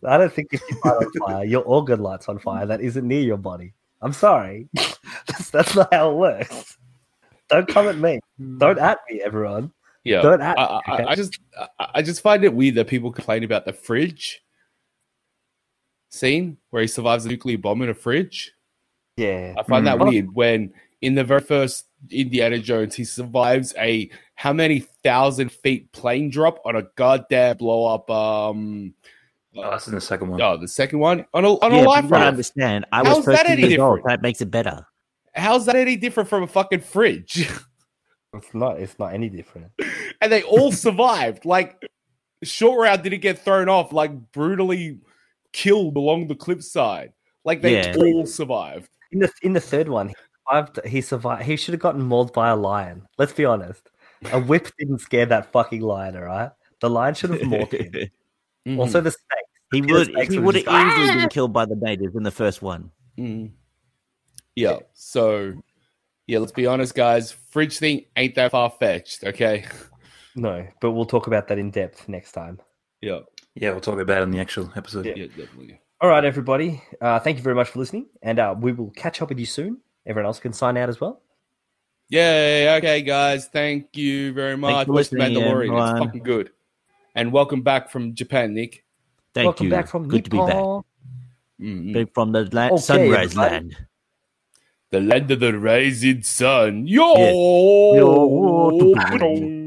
I don't think if you light on fire, your organ lights on fire that isn't near your body. I'm sorry. That's not how it works. Don't come at me. Don't at me, everyone. Yeah. Don't at me. Okay? I just find it weird that people complain about the fridge scene where he survives a nuclear bomb in a fridge. Yeah. I find that weird when in the very first Indiana Jones, he survives a how many 1,000 feet plane drop on a goddamn blow up. That's in the second one. Oh, the second one on a life raft. I understand. I was first in the world. That makes it better. How's that any different from a fucking fridge? It's not any different. and they all survived. Like, Short Round didn't get thrown off, like, brutally killed along the cliffside. Like, they all survived. In the third one, he survived. He should have gotten mauled by a lion. Let's be honest. A whip didn't scare that fucking lion, all right? The lion should have mauled him. Mm-hmm. Also, the snake. He would have easily been killed by the natives in the first one. Mm. Yeah, so... Yeah, let's be honest, guys. Fridge thing ain't that far-fetched, okay? No, but we'll talk about that in depth next time. Yeah. Yeah, we'll talk about it in the actual episode. Yeah, definitely. All right, everybody. Thank you very much for listening, and we will catch up with you soon. Everyone else can sign out as well. Yeah, okay, guys. Thank you very much. Watch The Mandalorian. It's fucking good. And welcome back from Japan, Nick. Thank you. Welcome back from Nippon. Good to be back. Mm-hmm. From the Sunrise Land. The land of the rising sun. Yo! Yes. Yo.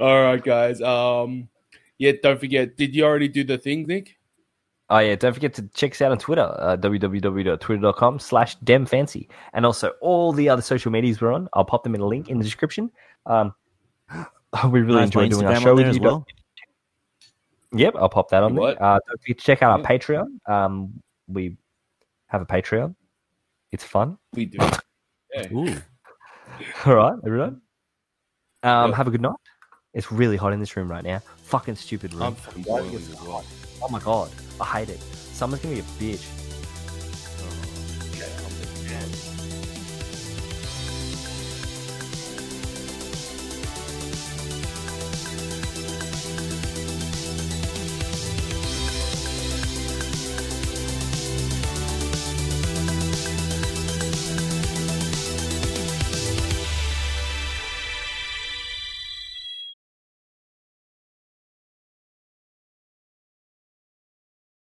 All right, guys. Don't forget. Did you already do the thing, Nick? Oh, yeah. Don't forget to check us out on Twitter, www.twitter.com/demfancy. And also all the other social medias we're on. I'll pop them in a link in the description. We really enjoy doing our show with you. Well. Yep, I'll pop that on there. Don't forget to check out our Patreon. We have a Patreon. It's fun. We do. Yeah. Ooh. All right, everyone. Have a good night. It's really hot in this room right now. Fucking stupid room. I'm fucking boiling as well. Oh my god, I hate it. Summer's gonna be a bitch.